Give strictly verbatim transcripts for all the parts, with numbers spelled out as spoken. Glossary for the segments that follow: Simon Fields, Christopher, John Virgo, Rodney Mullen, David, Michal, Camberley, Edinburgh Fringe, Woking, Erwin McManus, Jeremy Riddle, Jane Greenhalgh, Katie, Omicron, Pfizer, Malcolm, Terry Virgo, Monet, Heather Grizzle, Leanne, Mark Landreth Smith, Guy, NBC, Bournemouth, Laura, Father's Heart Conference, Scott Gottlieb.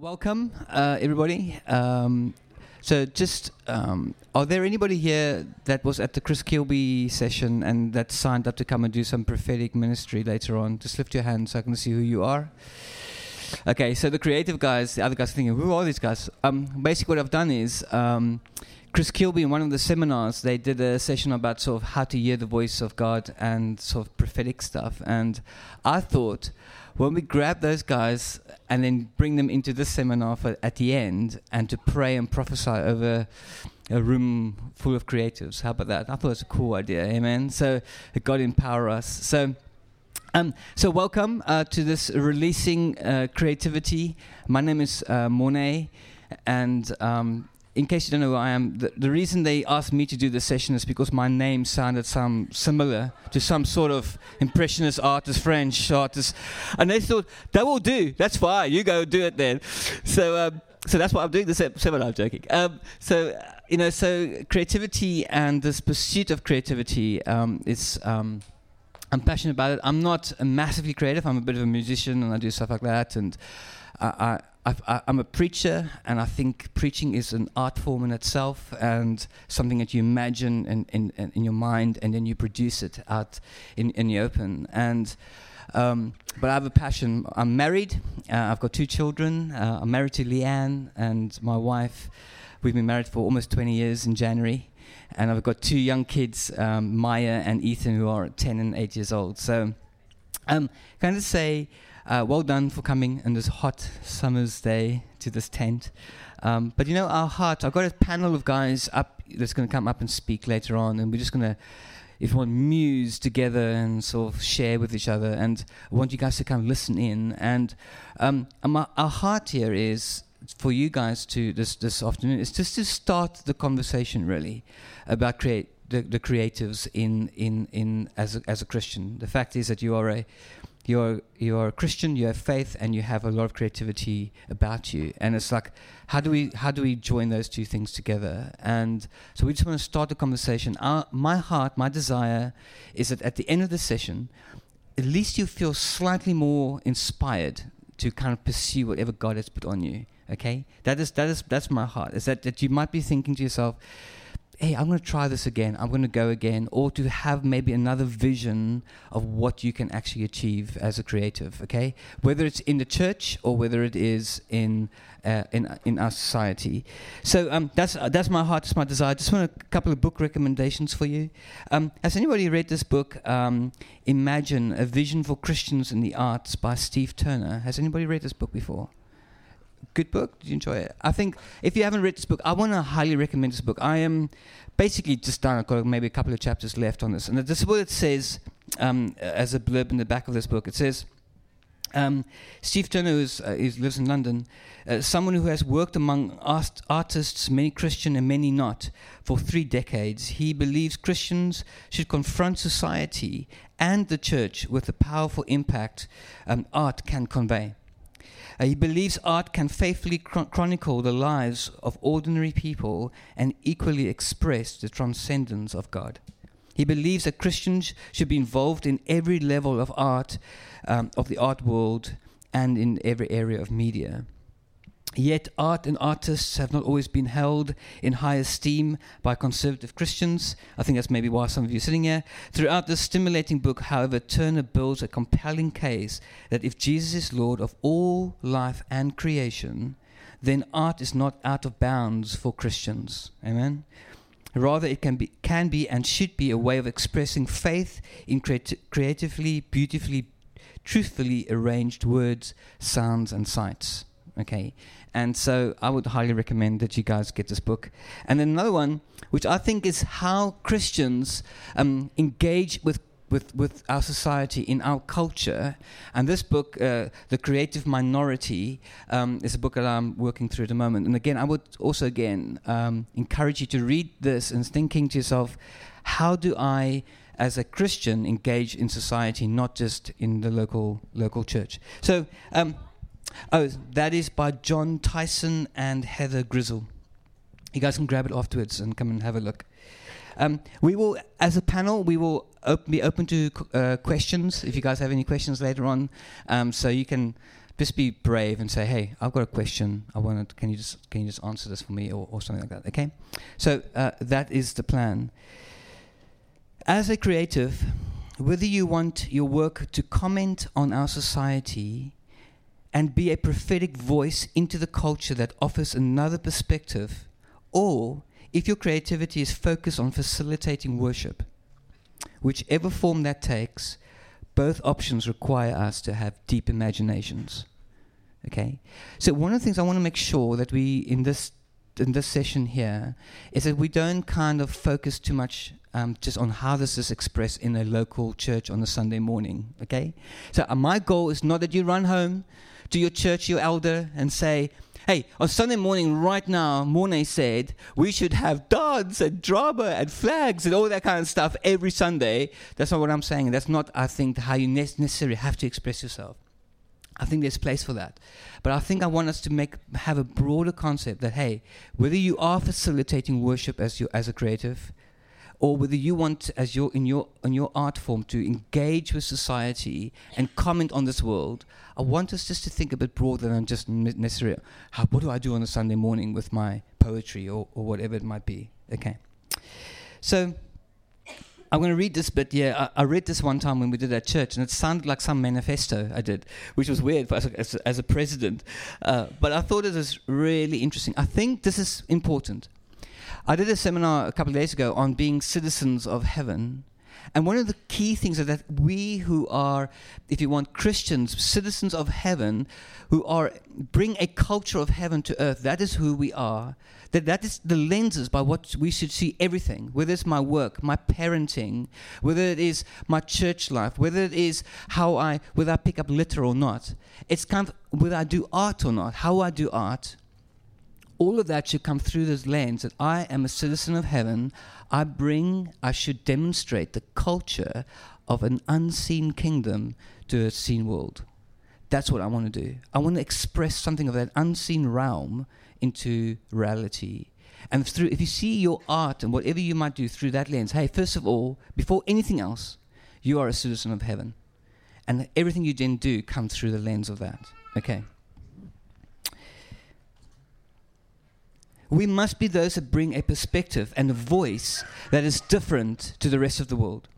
Welcome, uh, everybody. Um, so just, um, are there anybody here that was at the Chris Kilby session and that signed up to come and do some prophetic ministry later on? Just lift your hand so I can see who you are. Okay, so the creative guys, the other guys are thinking, who are these guys? Um, basically what I've done is, um, Chris Kilby in one of the seminars, they did a session about sort of how to hear the voice of God and sort of prophetic stuff. And I thought, when we grab those guys and then bring them into this seminar for, at the end and to pray and prophesy over a room full of creatives, how about that? I thought it was a cool idea, amen? So God empower us. So... Um, so welcome uh, to this Releasing uh, Creativity. My name is uh, Monet, and um, in case you don't know who I am, the, the reason they asked me to do this session is because my name sounded some similar to some sort of impressionist artist, French artist, and they thought, that will do, that's fine, you go do it then. So um, so that's why I'm doing this seminar, I'm joking. Um, so, you know, so creativity and this pursuit of creativity um, is... Um, I'm passionate about it. I'm not massively creative. I'm a bit of a musician, and I do stuff like that. And I, I, I, I'm a preacher, and I think preaching is an art form in itself, and something that you imagine in, in, in your mind, and then you produce it out in, in the open. And um, but I have a passion. I'm married. Uh, I've got two children. Uh, I'm married to Leanne, and my wife. We've been married for almost twenty years in January. And I've got two young kids, um, Maya and Ethan, who are ten and eight years old. So um, can I just say, uh, well done for coming on this hot summer's day to this tent. Um, but you know, our heart, I've got a panel of guys up that's going to come up and speak later on. And we're just going to, if you want, muse together and sort of share with each other. And I want you guys to kind of listen in. And um, our heart here is... for you guys to this this afternoon is just to start the conversation really about create the, the creatives in in in as a, as a Christian. The fact is that you are a you are you are a Christian. You have faith and you have a lot of creativity about you. And it's like how do we how do we join those two things together? And so we just want to start the conversation. Our, my heart, my desire is that at the end of the session, at least you feel slightly more inspired to kind of pursue whatever God has put on you. Okay, that is that is that's my heart. Is that, that you might be thinking to yourself, "Hey, I'm going to try this again. I'm going to go again," or to have maybe another vision of what you can actually achieve as a creative. Okay, whether it's in the church or whether it is in uh, in in our society. So um, that's uh, that's my heart. That's my desire. I just want a couple of book recommendations for you. Um, has anybody read this book? Um, Imagine a Vision for Christians in the Arts by Steve Turner. Has anybody read this book before? Good book? Did you enjoy it? I think if you haven't read this book, I want to highly recommend this book. I am basically just done. I've got maybe a couple of chapters left on this. And this is what it says um, as a blurb in the back of this book. It says, um, Steve Turner, who uh, lives in London, uh, someone who has worked among art- artists, many Christian and many not, for three decades. He believes Christians should confront society and the church with the powerful impact um, art can convey. Uh, he believes art can faithfully chron- chronicle the lives of ordinary people and equally express the transcendence of God. He believes that Christians should be involved in every level of art, um, of the art world, and in every area of media. Yet art and artists have not always been held in high esteem by conservative Christians. I think that's maybe why some of you are sitting here. Throughout this stimulating book, however, Turner builds a compelling case that if Jesus is Lord of all life and creation, then art is not out of bounds for Christians. Amen? Rather, it can be, can be and should be a way of expressing faith in creati- creatively, beautifully, truthfully arranged words, sounds, and sights. Okay, and so I would highly recommend that you guys get this book. And then another one, which I think is how Christians um, engage with, with, with our society, in our culture. And this book, uh, The Creative Minority, um, is a book that I'm working through at the moment. And again, I would also, again, um, encourage you to read this and thinking to yourself, how do I... as a Christian, engage in society, not just in the local local church. So, um, oh, that is by John Tyson and Heather Grizzle. You guys can grab it afterwards and come and have a look. Um, we will, as a panel, we will op- be open to uh, questions if you guys have any questions later on. Um, so you can just be brave and say, hey, I've got a question. I want to, can you just can you just answer this for me, or, or something like that, okay? So uh, that is the plan. As a creative, whether you want your work to comment on our society and be a prophetic voice into the culture that offers another perspective, or if your creativity is focused on facilitating worship, whichever form that takes, both options require us to have deep imaginations. Okay? So one of the things I want to make sure that we, in this in this session here, is that we don't kind of focus too much um, just on how this is expressed in a local church on a Sunday morning. Okay? So uh, my goal is not that you run home to your church, your elder, and say, hey, on Sunday morning right now, Monet said we should have dance and drama and flags and all that kind of stuff every Sunday. That's not what I'm saying. That's not, I think, how you ne- necessarily have to express yourself. I think there's place for that. But I think I want us to make have a broader concept that, hey, whether you are facilitating worship as you, as a creative, or whether you want, as your in your in your art form, to engage with society and comment on this world, I want us just to think a bit broader than just necessarily, how, what do I do on a Sunday morning with my poetry or, or whatever it might be. Okay, so I'm going to read this bit. Yeah, I, I read this one time when we did at church, and it sounded like some manifesto I did, which was weird for us as, as a president. Uh, but I thought it was really interesting. I think this is important. I did a seminar a couple of days ago on being citizens of heaven. And one of the key things is that we who are, if you want, Christians, citizens of heaven, who are bring a culture of heaven to earth, that is who we are. That that is the lenses by what we should see everything, whether it's my work, my parenting, whether it is my church life, whether it is how I, whether I pick up litter or not. It's kind of whether I do art or not, how I do art. All of that should come through this lens that I am a citizen of heaven. I bring, I should demonstrate the culture of an unseen kingdom to a seen world. That's what I want to do. I want to express something of that unseen realm into reality. And through, if you see your art and whatever you might do through that lens, hey, first of all, before anything else, you are a citizen of heaven. And everything you then do comes through the lens of that. Okay. We must be those that bring a perspective and a voice that is different to the rest of the world.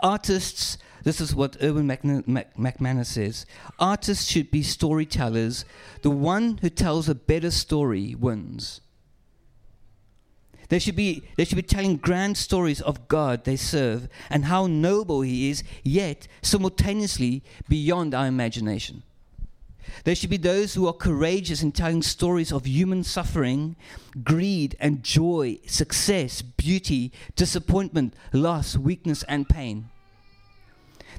Artists, this is what Erwin McManus says, artists should be storytellers. The one who tells a better story wins. They should be, they should be telling grand stories of God they serve and how noble he is, yet simultaneously beyond our imagination. There should be those who are courageous in telling stories of human suffering, greed and joy, success, beauty, disappointment, loss, weakness and pain.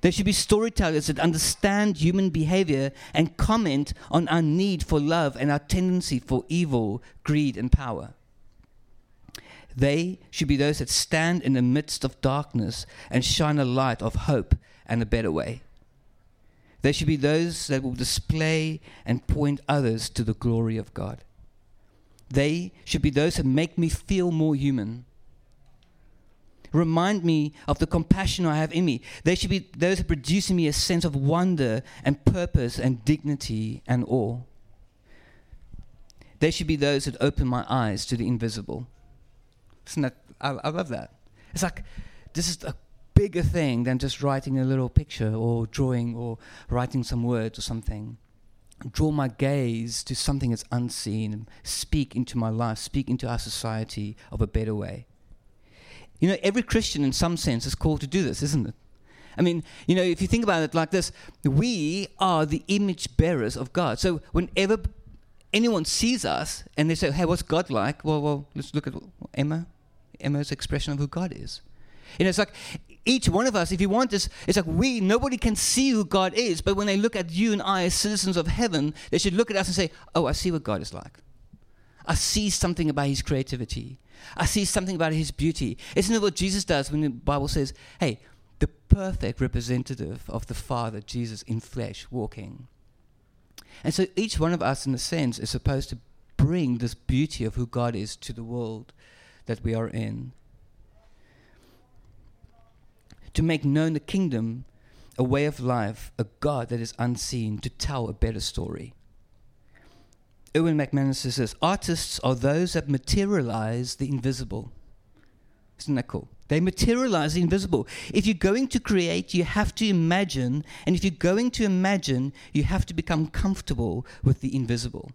There should be storytellers that understand human behavior and comment on our need for love and our tendency for evil, greed and power. They should be those that stand in the midst of darkness and shine a light of hope and a better way. They should be those that will display and point others to the glory of God. They should be those that make me feel more human. Remind me of the compassion I have in me. They should be those that produce in me a sense of wonder and purpose and dignity and awe. They should be those that open my eyes to the invisible. Isn't that, I, I love that. It's like, this is a bigger thing than just writing a little picture or drawing or writing some words or something. Draw my gaze to something that's unseen. Speak into my life. Speak into our society of a better way. You know, every Christian in some sense is called to do this, isn't it? I mean, you know, if you think about it like this, we are the image bearers of God. So whenever anyone sees us and they say, hey, what's God like? Well, well, let's look at Emma. Emma's expression of who God is. You know, it's like each one of us, if you want this, it's like we, nobody can see who God is, but when they look at you and I as citizens of heaven, they should look at us and say, oh, I see what God is like. I see something about his creativity. I see something about his beauty. Isn't it what Jesus does when the Bible says, hey, the perfect representative of the Father, Jesus in flesh, walking. And so each one of us, in a sense, is supposed to bring this beauty of who God is to the world that we are in. To make known the kingdom a way of life, a God that is unseen to tell a better story. Erwin McManus says, artists are those that materialize the invisible. Isn't that cool? They materialize the invisible. If you're going to create, you have to imagine. And if you're going to imagine, you have to become comfortable with the invisible.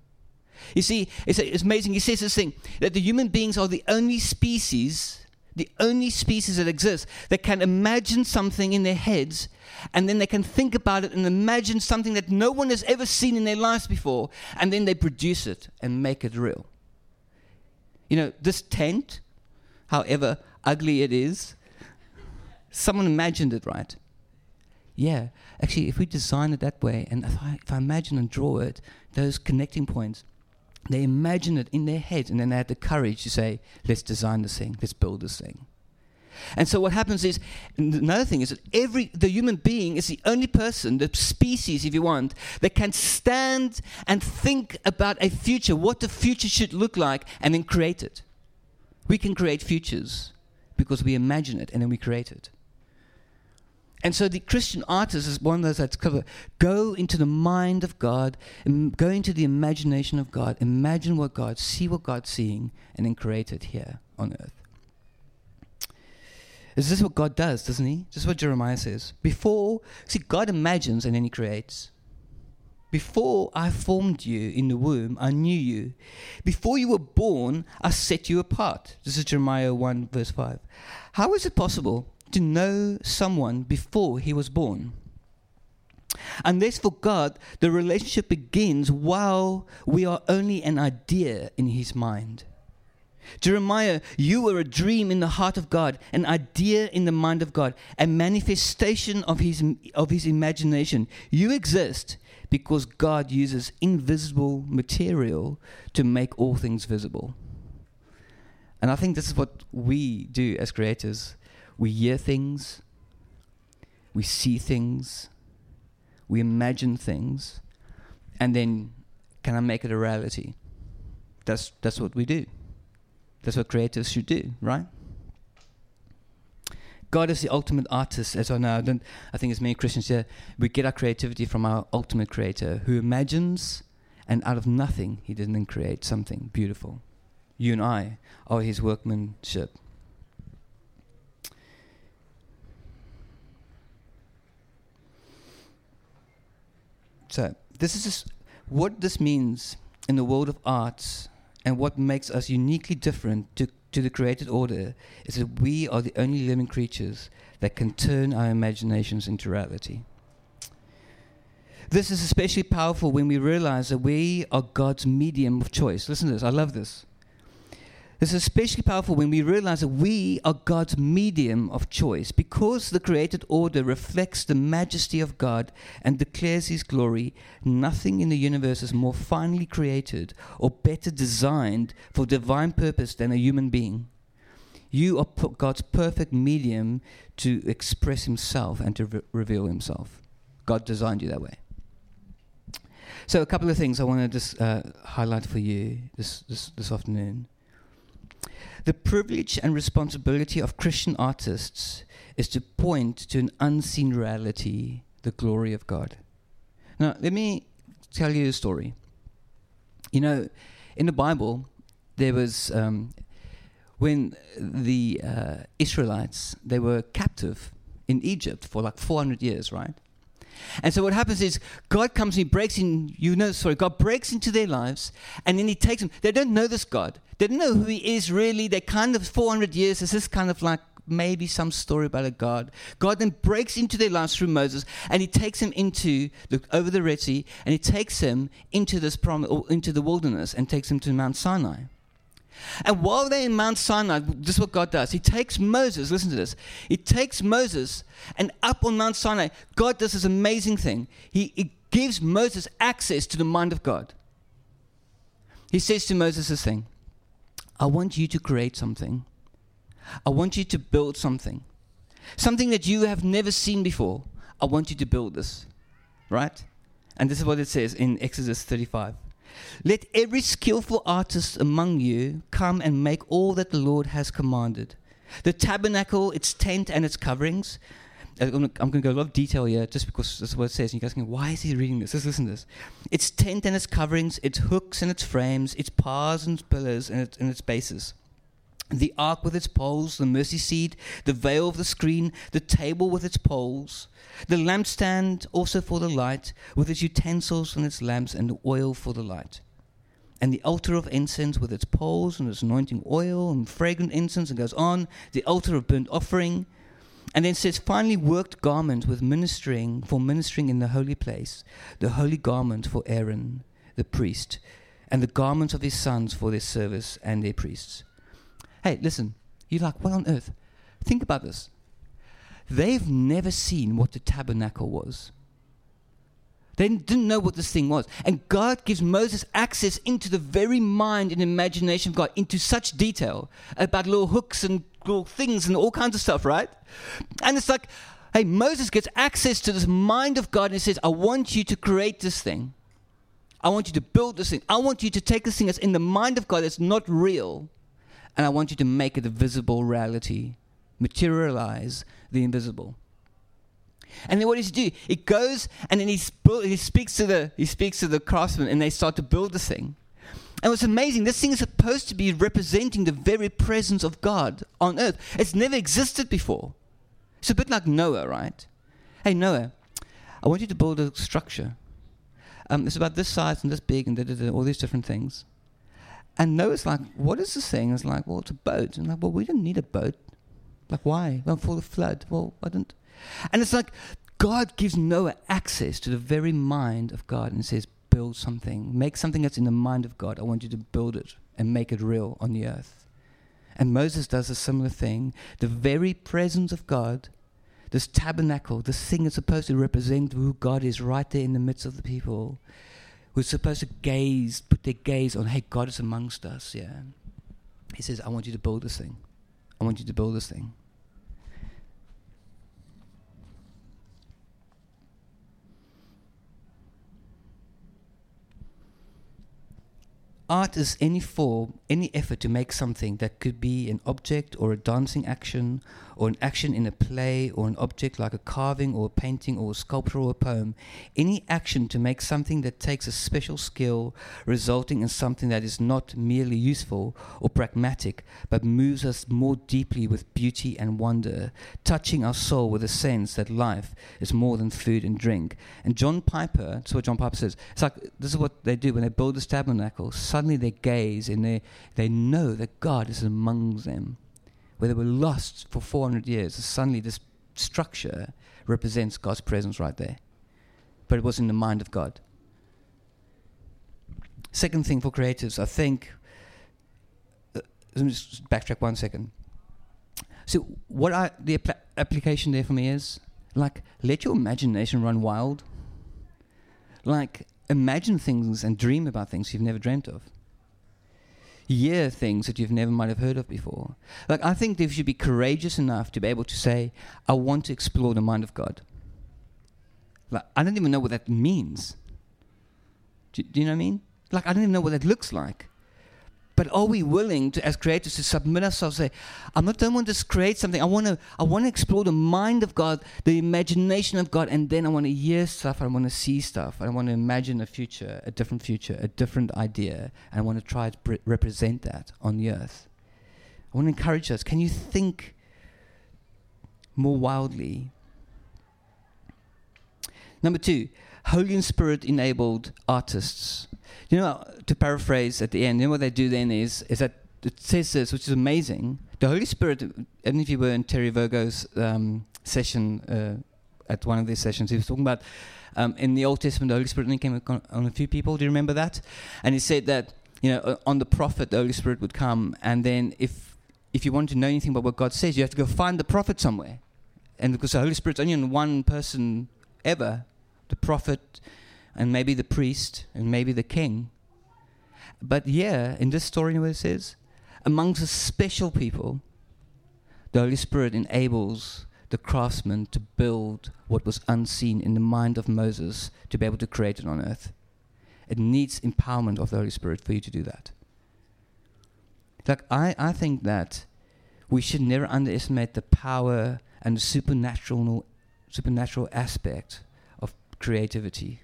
You see, it's, it's amazing. He says this thing, that the human beings are the only species, the only species that exists that can imagine something in their heads, and then they can think about it and imagine something that no one has ever seen in their lives before, and then they produce it and make it real. You know, this tent, however ugly it is, someone imagined it, right? Yeah, actually, if we design it that way, and if I, if I imagine and draw it, those connecting points, they imagine it in their head, and then they had the courage to say, let's design this thing, let's build this thing. And so what happens is, another thing is that every the human being is the only person, the species, if you want, that can stand and think about a future, what the future should look like, and then create it. We can create futures because we imagine it, and then we create it. And so the Christian artist is one of those that's covered. Go into the mind of God, im- go into the imagination of God, imagine what God, see what God's seeing, and then create it here on earth. Is this what God does, doesn't he? This is what Jeremiah says. Before, see, God imagines and then he creates. Before I formed you in the womb, I knew you. Before you were born, I set you apart. This is Jeremiah one, verse five. How is it possible to know someone before he was born? Unless for God, the relationship begins while we are only an idea in his mind. Jeremiah, you were a dream in the heart of God, an idea in the mind of God, a manifestation of his of his imagination. You exist because God uses invisible material to make all things visible. And I think this is what we do as creators. We hear things, we see things, we imagine things, and then can I make it a reality? That's that's what we do. That's what creators should do, right? God is the ultimate artist, as I know. I, don't, I think as many Christians here, we get our creativity from our ultimate creator who imagines, and out of nothing, he didn't create something beautiful. You and I are his workmanship. So this is just what this means in the world of arts, and what makes us uniquely different to, to the created order is that we are the only living creatures that can turn our imaginations into reality. This is especially powerful when we realize that we are God's medium of choice. Listen to this. I love this. This is especially powerful when we realize that we are God's medium of choice. Because the created order reflects the majesty of God and declares his glory, nothing in the universe is more finely created or better designed for divine purpose than a human being. You are p- God's perfect medium to express himself and to re- reveal himself. God designed you that way. So a couple of things I want to just uh, highlight for you this, this, this afternoon. The privilege and responsibility of Christian artists is to point to an unseen reality, the glory of God. Now, let me tell you a story. You know, in the Bible, there was, um, when the uh, Israelites, they were captive in Egypt for like four hundred years, right? And so what happens is God comes and he breaks in, you know, sorry, God breaks into their lives, and then he takes them. They don't know this God. They don't know who he is really. They kind of, four hundred years, is this kind of like maybe some story about a God. God then breaks into their lives through Moses, and he takes them into, the, over the Red Sea, and he takes them into this prom, or into the wilderness, and takes them to Mount Sinai. And while they're in Mount Sinai, this is what God does. He takes Moses, listen to this. He takes Moses, and up on Mount Sinai, God does this amazing thing. He, he gives Moses access to the mind of God. He says to Moses this thing, I want you to create something. I want you to build something. Something that you have never seen before. I want you to build this. Right? And this is what it says in Exodus thirty-five. Let every skillful artist among you come and make all that the Lord has commanded. The tabernacle, its tent and its coverings, I'm going to go a lot of detail here just because that's what it says. And you guys can go, why is he reading this? Just listen to this. Its tent and its coverings, its hooks and its frames, its piers and its pillars and its, and its bases. The ark with its poles, the mercy seat, the veil of the screen, the table with its poles, the lampstand also for the light, with its utensils and its lamps and the oil for the light. And the altar of incense with its poles and its anointing oil and fragrant incense, and goes on, the altar of burnt offering. And then says, finally worked garment with ministering, for ministering in the holy place, the holy garment for Aaron, the priest, and the garments of his sons for their service and their priests. Hey, listen, you're like, what on earth? Think about this. They've never seen what the tabernacle was. They didn't know what this thing was. And God gives Moses access into the very mind and imagination of God, into such detail about little hooks and little things and all kinds of stuff, right? And it's like, hey, Moses gets access to this mind of God, and he says, I want you to create this thing. I want you to build this thing. I want you to take this thing that's in the mind of God that's not real, and I want you to make it a visible reality, materialize the invisible. And then what does he do? He goes and then he, sp- he speaks to the he speaks to the craftsmen, and they start to build this thing. And what's amazing, this thing is supposed to be representing the very presence of God on earth. It's never existed before. It's a bit like Noah, right? Hey, Noah, I want you to build a structure. Um, it's about this size and this big and da, da, da, all these different things. And Noah's like, what is this thing? It's like, well, it's a boat. And I'm like, well, we didn't need a boat. Like, why? Well, for the flood. Well, I didn't. And it's like God gives Noah access to the very mind of God and says, build something. Make something that's in the mind of God. I want you to build it and make it real on the earth. And Moses does a similar thing. The very presence of God, this tabernacle, this thing that's supposed to represent who God is right there in the midst of the people, who's supposed to gaze, put their gaze on, hey, God is amongst us, yeah. He says, I want you to build this thing. I want you to build this thing. Art is any form, any effort to make something that could be an object or a dancing action or an action in a play or an object like a carving or a painting or a sculpture or a poem. Any action to make something that takes a special skill, resulting in something that is not merely useful or pragmatic, but moves us more deeply with beauty and wonder, touching our soul with a sense that life is more than food and drink. And John Piper, that's what John Piper says. It's like, this is what they do when they build this tabernacle. Suddenly they gaze and they, they know that God is among them. Where they were lost for four hundred years, suddenly this structure represents God's presence right there. But it was in the mind of God. Second thing for creatives, I think, uh, let me just backtrack one second. So what I, the apl- application there for me is, like, let your imagination run wild. Like, imagine things and dream about things you've never dreamt of. Hear things that you've never might have heard of before. Like, I think they should be courageous enough to be able to say, I want to explore the mind of God. Like, I don't even know what that means. Do, do you know what I mean? Like, I don't even know what that looks like. But are we willing to, as creators, to submit ourselves, say, I don't want to create something. I want to I want to explore the mind of God, the imagination of God, and then I want to hear stuff, I want to see stuff, I want to imagine a future, a different future, a different idea, and I want to try to pre- represent that on the earth. I want to encourage us. Can you think more wildly? Number two, Holy and Spirit-enabled artists. You know, to paraphrase at the end, you know what they do then is is that it says this, which is amazing. The Holy Spirit, even if you were in Terry Virgo's um, session, uh, at one of these sessions, he was talking about um, in the Old Testament, the Holy Spirit only came on a few people. Do you remember that? And he said that, you know, on the prophet, the Holy Spirit would come. And then if, if you wanted to know anything about what God says, you have to go find the prophet somewhere. And because the Holy Spirit's only in one person ever, the prophet, and maybe the priest, and maybe the king. But yeah, in this story, where it says, amongst the special people, the Holy Spirit enables the craftsman to build what was unseen in the mind of Moses to be able to create it on earth. It needs empowerment of the Holy Spirit for you to do that. Like, I, I think that we should never underestimate the power and the supernatural supernatural aspect of creativity.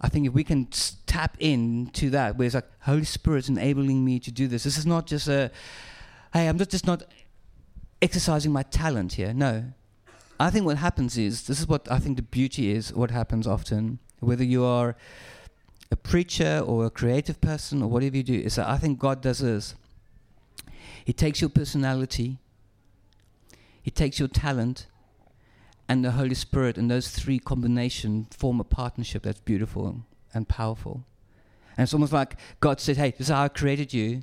I think if we can tap into that, where it's like, Holy Spirit's enabling me to do this. This is not just a, hey, I'm not just not exercising my talent here. No. I think what happens is, this is what I think the beauty is, what happens often, whether you are a preacher or a creative person or whatever you do, is that I think God does this. He takes your personality, He takes your talent, and the Holy Spirit, and those three combination form a partnership that's beautiful and powerful. And it's almost like God said, hey, this is how I created you.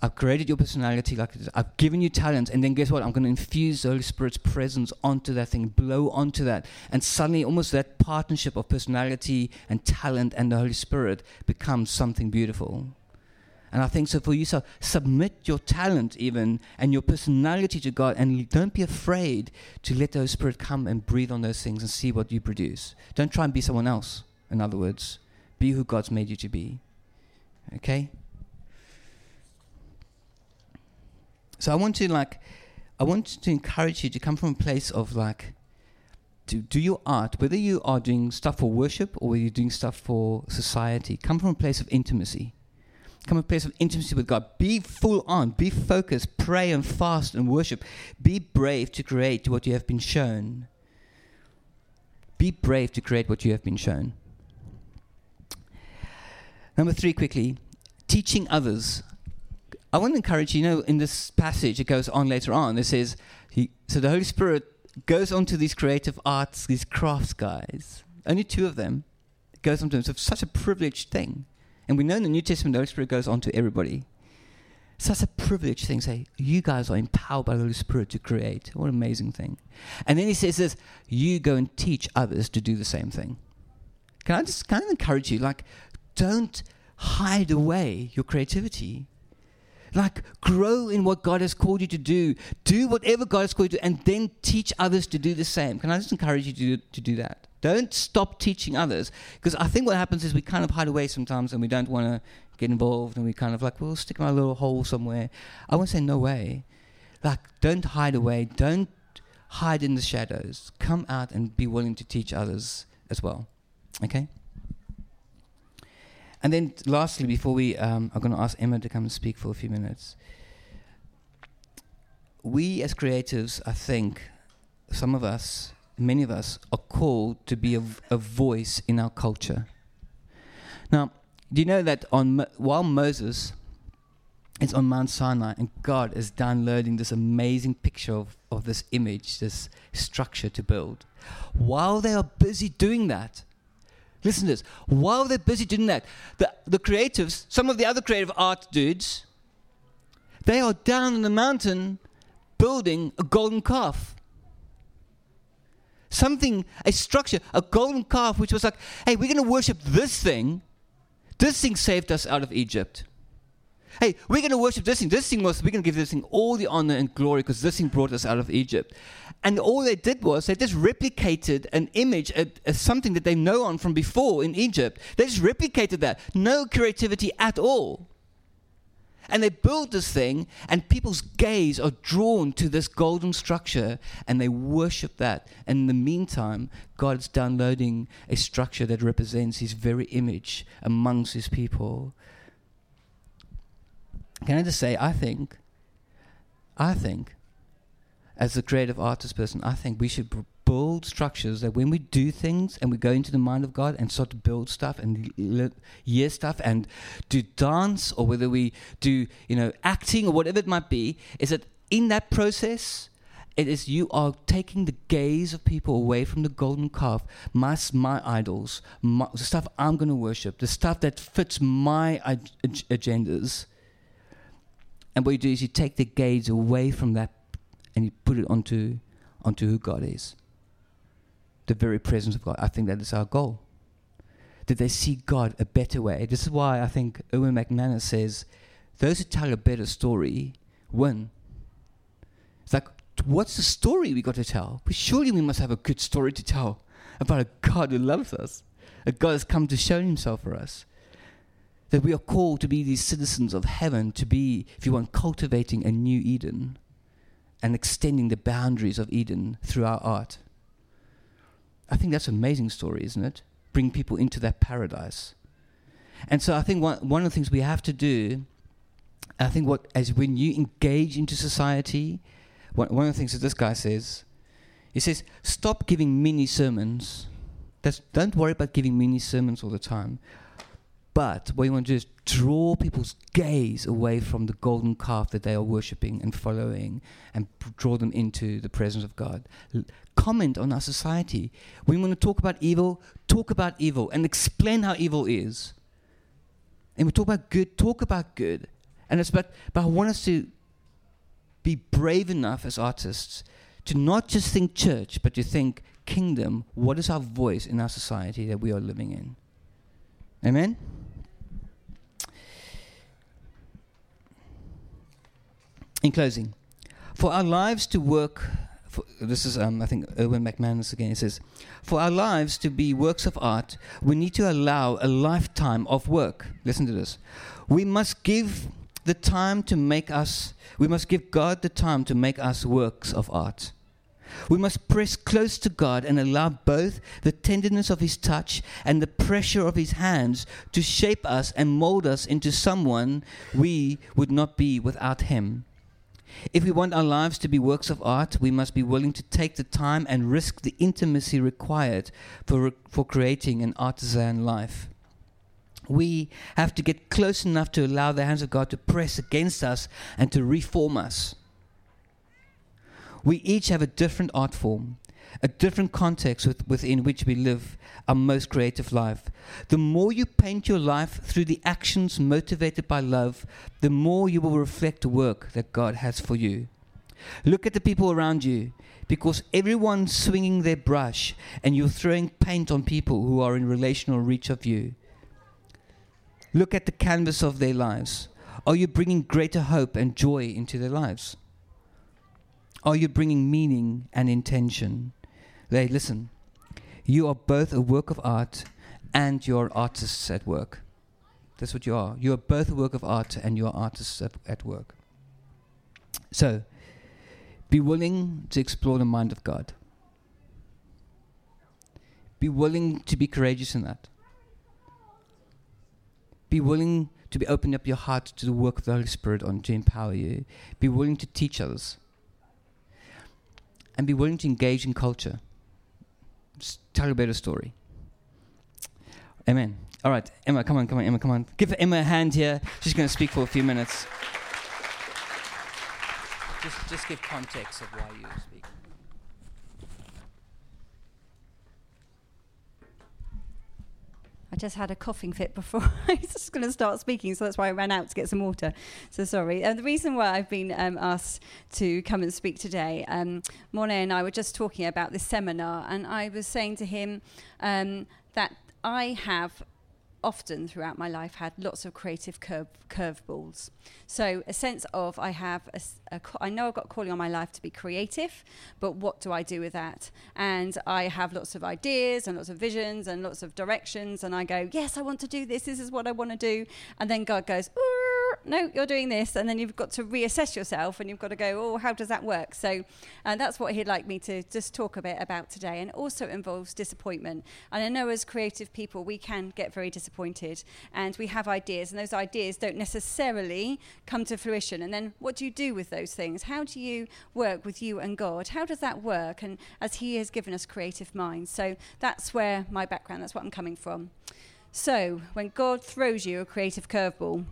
I've created your personality like this. I've given you talent, and then guess what? I'm going to infuse the Holy Spirit's presence onto that thing, blow onto that, and suddenly almost that partnership of personality and talent and the Holy Spirit becomes something beautiful. And I think so for you, so submit your talent even and your personality to God, and don't be afraid to let the Holy Spirit come and breathe on those things and see what you produce. Don't try and be someone else, in other words. Be who God's made you to be. Okay? So I want to like, I want to encourage you to come from a place of like, to do your art, whether you are doing stuff for worship or whether you're doing stuff for society, come from a place of intimacy. Come from a place of intimacy with God. Be full on, be focused, pray and fast and worship. Be brave to create what you have been shown. Be brave to create what you have been shown. Number three, quickly, teaching others. I want to encourage you, you know, in this passage, it goes on later on, it says, he, so the Holy Spirit goes on to these creative arts, these crafts guys, only two of them, it goes on to them, so it's such a privileged thing. And we know in the New Testament, the Holy Spirit goes on to everybody. It's such a privileged thing, say, you guys are empowered by the Holy Spirit to create. What an amazing thing. And then he says this, you go and teach others to do the same thing. Can I just kind of encourage you, like, don't hide away your creativity. Like, grow in what God has called you to do. Do whatever God has called you to do, and then teach others to do the same. Can I just encourage you to do, to do that? Don't stop teaching others. Because I think what happens is we kind of hide away sometimes, and we don't want to get involved, and we kind of like, well, stick in my little hole somewhere. I won't say no way. Like, don't hide away. Don't hide in the shadows. Come out and be willing to teach others as well. Okay? And then lastly, before we, um, I'm going to ask Emma to come and speak for a few minutes. We as creatives, I think, some of us, many of us, are called to be a, a voice in our culture. Now, do you know that on Mo- while Moses is on Mount Sinai and God is downloading this amazing picture of, of this image, this structure to build, while they are busy doing that, listen to this. While they're busy doing that, the, the creatives, some of the other creative art dudes, they are down in the mountain building a golden calf. Something, a structure, a golden calf, which was like, hey, we're going to worship this thing. This thing saved us out of Egypt. Hey, we're going to worship this thing. This thing was, we're going to give this thing all the honor and glory because this thing brought us out of Egypt. And all they did was they just replicated an image, a, a something that they know on from before in Egypt. They just replicated that. No creativity at all. And they build this thing, and people's gaze are drawn to this golden structure, and they worship that. And in the meantime, God is downloading a structure that represents His very image amongst His people. Can I just say, I think, I think, as a creative artist person, I think we should b- build structures that when we do things and we go into the mind of God and start to build stuff and l- hear stuff and do dance or whether we do, you know, acting or whatever it might be, is that in that process, it is you are taking the gaze of people away from the golden calf, my, my idols, my, the stuff I'm going to worship, the stuff that fits my ag- ag- agendas. And what you do is you take the gaze away from that and you put it onto onto who God is. The very presence of God. I think that is our goal. Did they see God a better way? This is why I think Erwin McManus says, those who tell a better story win. It's like, what's the story we got to tell? But surely we must have a good story to tell about a God who loves us. A God has come to show Himself for us. That we are called to be these citizens of heaven, to be, if you want, cultivating a new Eden and extending the boundaries of Eden through our art. I think that's an amazing story, isn't it? Bring people into that paradise. And so I think one, one of the things we have to do, I think what, as when you engage into society, one, one of the things that this guy says, he says, stop giving mini sermons. That's, don't worry about giving mini sermons all the time. But what you want to do is draw people's gaze away from the golden calf that they are worshipping and following, and p- draw them into the presence of God. L- comment on our society. We want to talk about evil, talk about evil, and explain how evil is. And we talk about good, talk about good. And it's about, but I want us to be brave enough as artists to not just think church, but to think kingdom. What is our voice in our society that we are living in? Amen? In closing, for our lives to work, for, this is, um, I think, Erwin McManus again, he says, for our lives to be works of art, we need to allow a lifetime of work. Listen to this. We must give the time to make us, we must give God the time to make us works of art. We must press close to God and allow both the tenderness of His touch and the pressure of His hands to shape us and mold us into someone we would not be without Him. If we want our lives to be works of art, we must be willing to take the time and risk the intimacy required for, re- for creating an artisan life. We have to get close enough to allow the hands of God to press against us and to reform us. We each have a different art form, a different context with, within which we live our most creative life. The more you paint your life through the actions motivated by love, the more you will reflect the work that God has for you. Look at the people around you, because everyone's swinging their brush and you're throwing paint on people who are in relational reach of you. Look at the canvas of their lives. Are you bringing greater hope and joy into their lives? Are you bringing meaning and intention? They listen, you are both a work of art and you're artists at work. That's what you are. You are both a work of art and you're artists at, at work. So, be willing to explore the mind of God. Be willing to be courageous in that. Be willing to be open up your heart to the work of the Holy Spirit on to empower you. Be willing to teach others. And be willing to engage in culture. Just tell a better story. Amen. All right, Emma, come on, come on, Emma, come on. Give Emma a hand here. She's going to speak for a few minutes. Just, just give context of why you speak. I just had a coughing fit before I was going to start speaking, so that's why I ran out to get some water. So sorry. And the reason why I've been um, asked to come and speak today, um, Monet and I were just talking about this seminar, and I was saying to him um, that I have often throughout my life had lots of creative curve curveballs. So a sense of I have a, a co- I know I've got calling on my life to be creative, but what do I do with that? And I have lots of ideas and lots of visions and lots of directions, and I go, yes, I want to do this, this is what I want to do, and then God goes, no, you're doing this, and then you've got to reassess yourself, and you've got to go, oh, how does that work? So uh, that's what he'd like me to just talk a bit about today, and also involves disappointment. And I know as creative people, we can get very disappointed, and we have ideas, and those ideas don't necessarily come to fruition. And then what do you do with those things? How do you work with you and God? How does that work? And as he has given us creative minds. So that's where my background, that's what I'm coming from. So when God throws you a creative curveball,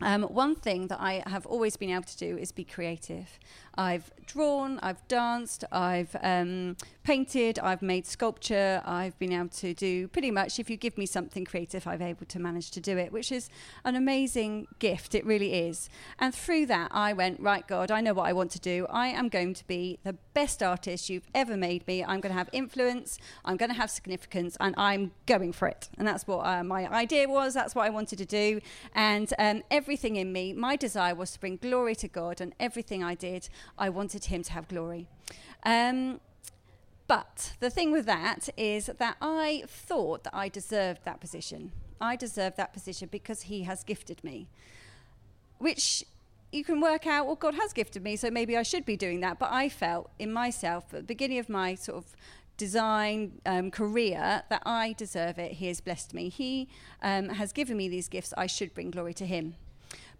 Um, one thing that I have always been able to do is be creative. I've drawn, I've danced, I've um, painted, I've made sculpture, I've been able to do pretty much, if you give me something creative, I've able to manage to do it, which is an amazing gift, it really is. And through that, I went, right, God, I know what I want to do. I am going to be the best artist you've ever made me. I'm going to have influence, I'm going to have significance, and I'm going for it. And that's what uh, my idea was, that's what I wanted to do. And um, everything in me, my desire was to bring glory to God, and everything I did, I wanted him to have glory. Um, but the thing with that is that I thought that I deserved that position. I deserved that position because he has gifted me, which you can work out, well, God has gifted me, so maybe I should be doing that. But I felt in myself, at the beginning of my sort of design um, career, that I deserve it. He has blessed me. He um, has given me these gifts. I should bring glory to him.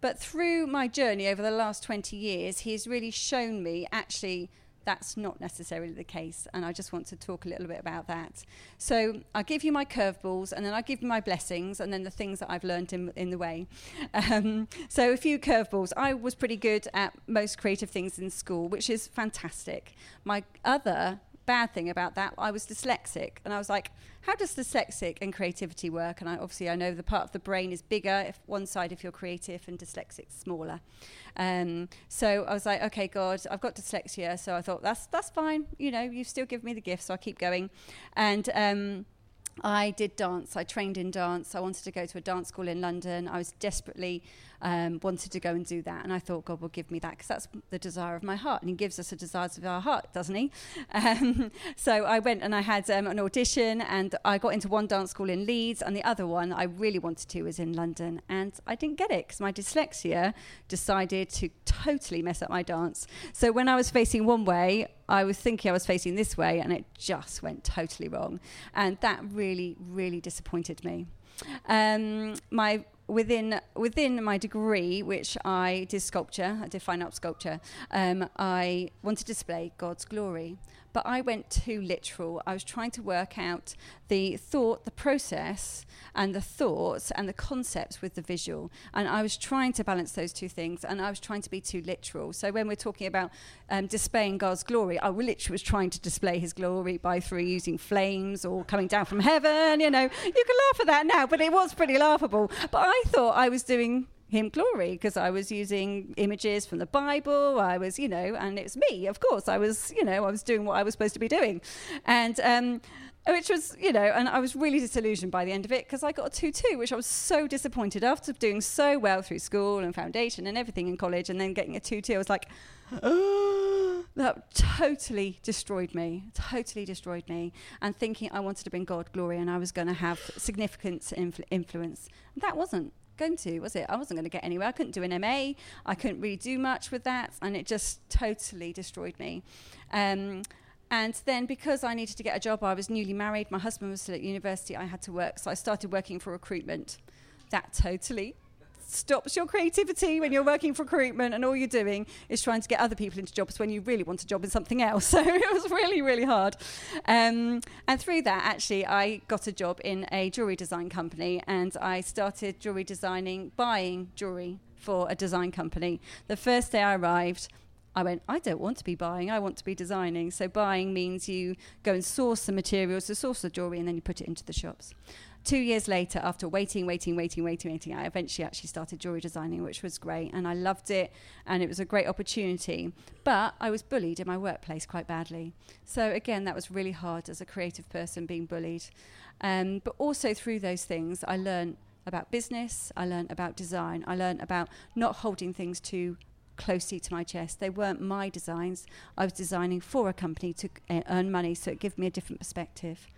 But through my journey over the last twenty years, he has really shown me, actually, that's not necessarily the case. And I just want to talk a little bit about that. So I give you my curveballs, and then I give you my blessings, and then the things that I've learned in, in the way. Um, so a few curveballs. I was pretty good at most creative things in school, which is fantastic. My other bad thing about that, I was dyslexic, and I was like, how does dyslexic and creativity work? And I obviously I know the part of the brain is bigger if one side if you're creative, and dyslexic smaller. Um, so I was like, okay, God, I've got dyslexia, so I thought that's that's fine. You know, you still give me the gift, so I keep going. And um, I did dance. I trained in dance. I wanted to go to a dance school in London. I was desperately um, wanted to go and do that. And I thought God will give me that, because that's the desire of my heart. And he gives us the desires of our heart, doesn't he? Um, so I went and I had um, an audition, and I got into one dance school in Leeds, and the other one I really wanted to was in London. And I didn't get it because my dyslexia decided to totally mess up my dance. So when I was facing one way, I was thinking I was facing this way, and it just went totally wrong. And that really, really disappointed me. Um, my within within my degree, which I did sculpture, I did fine art sculpture, um, I wanted to display God's glory. But I went too literal. I was trying to work out the thought, the process, and the thoughts and the concepts with the visual. And I was trying to balance those two things, and I was trying to be too literal. So when we're talking about um, displaying God's glory, I literally was trying to display his glory by through using flames or coming down from heaven, you know. You can laugh at that now, but it was pretty laughable. But I thought I was doing him glory because I was using images from the Bible. I was, you know, and it's me, of course. I was, you know, I was doing what I was supposed to be doing. And um, which was, you know, and I was really disillusioned by the end of it because I got a two two, which I was so disappointed after doing so well through school and foundation and everything in college, and then getting a two two. I was like, oh, that totally destroyed me, totally destroyed me. And thinking I wanted to bring God glory and I was going to have significant influ- influence. That wasn't going to, was it? I wasn't going to get anywhere. I couldn't do an M A. I couldn't really do much with that, and it just totally destroyed me. Um, and then because I needed to get a job, I was newly married. My husband was still at university. I had to work, so I started working for recruitment. That totally stops your creativity when you're working for recruitment, and all you're doing is trying to get other people into jobs when you really want a job in something else. So it was really, really hard. Um, and through that, actually, I got a job in a jewellery design company, and I started jewellery designing, buying jewellery for a design company. The first day I arrived, I went, I don't want to be buying, I want to be designing. So buying means you go and source the materials, the source the jewellery, and then you put it into the shops. Two years later, after waiting, waiting, waiting, waiting, waiting, I eventually actually started jewellery designing, which was great, and I loved it, and it was a great opportunity. But I was bullied in my workplace quite badly. So again, that was really hard as a creative person, being bullied. Um, but also through those things, I learned about business, I learned about design, I learned about not holding things too closely to my chest. They weren't my designs. I was designing for a company to uh, earn money, so it gave me a different perspective.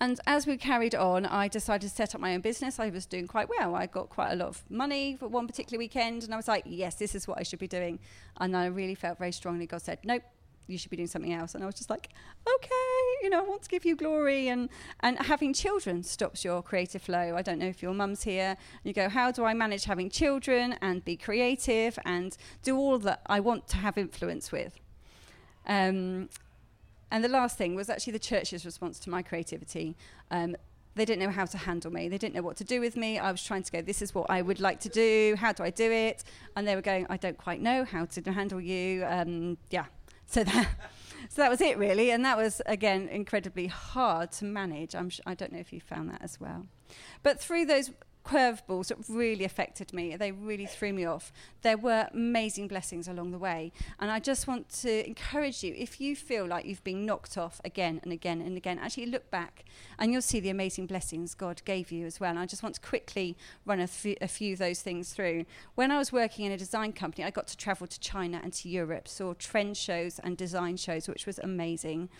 And as we carried on, I decided to set up my own business. I was doing quite well. I got quite a lot of money for one particular weekend, and I was like, yes, this is what I should be doing. And I really felt very strongly, God said, nope, you should be doing something else. And I was just like, okay, you know, I want to give you glory. And, and having children stops your creative flow. I don't know if your mum's here. You go, how do I manage having children and be creative and do all that I want to have influence with? Um, And the last thing was actually the church's response to my creativity. Um, they didn't know how to handle me. They didn't know what to do with me. I was trying to go, this is what I would like to do. How do I do it? And they were going, I don't quite know how to handle you. Um, yeah. So that, so that was it, really. And that was, again, incredibly hard to manage. I'm sh- I don't know if you found that as well. But through those curveballs that really affected me, they really threw me off, there were amazing blessings along the way. And I just want to encourage you, if you feel like you've been knocked off again and again and again, actually look back and you'll see the amazing blessings God gave you as well. And I just want to quickly run a, th- a few of those things through. When I was working in a design company, I got to travel to China and to Europe, saw trend shows and design shows, which was amazing.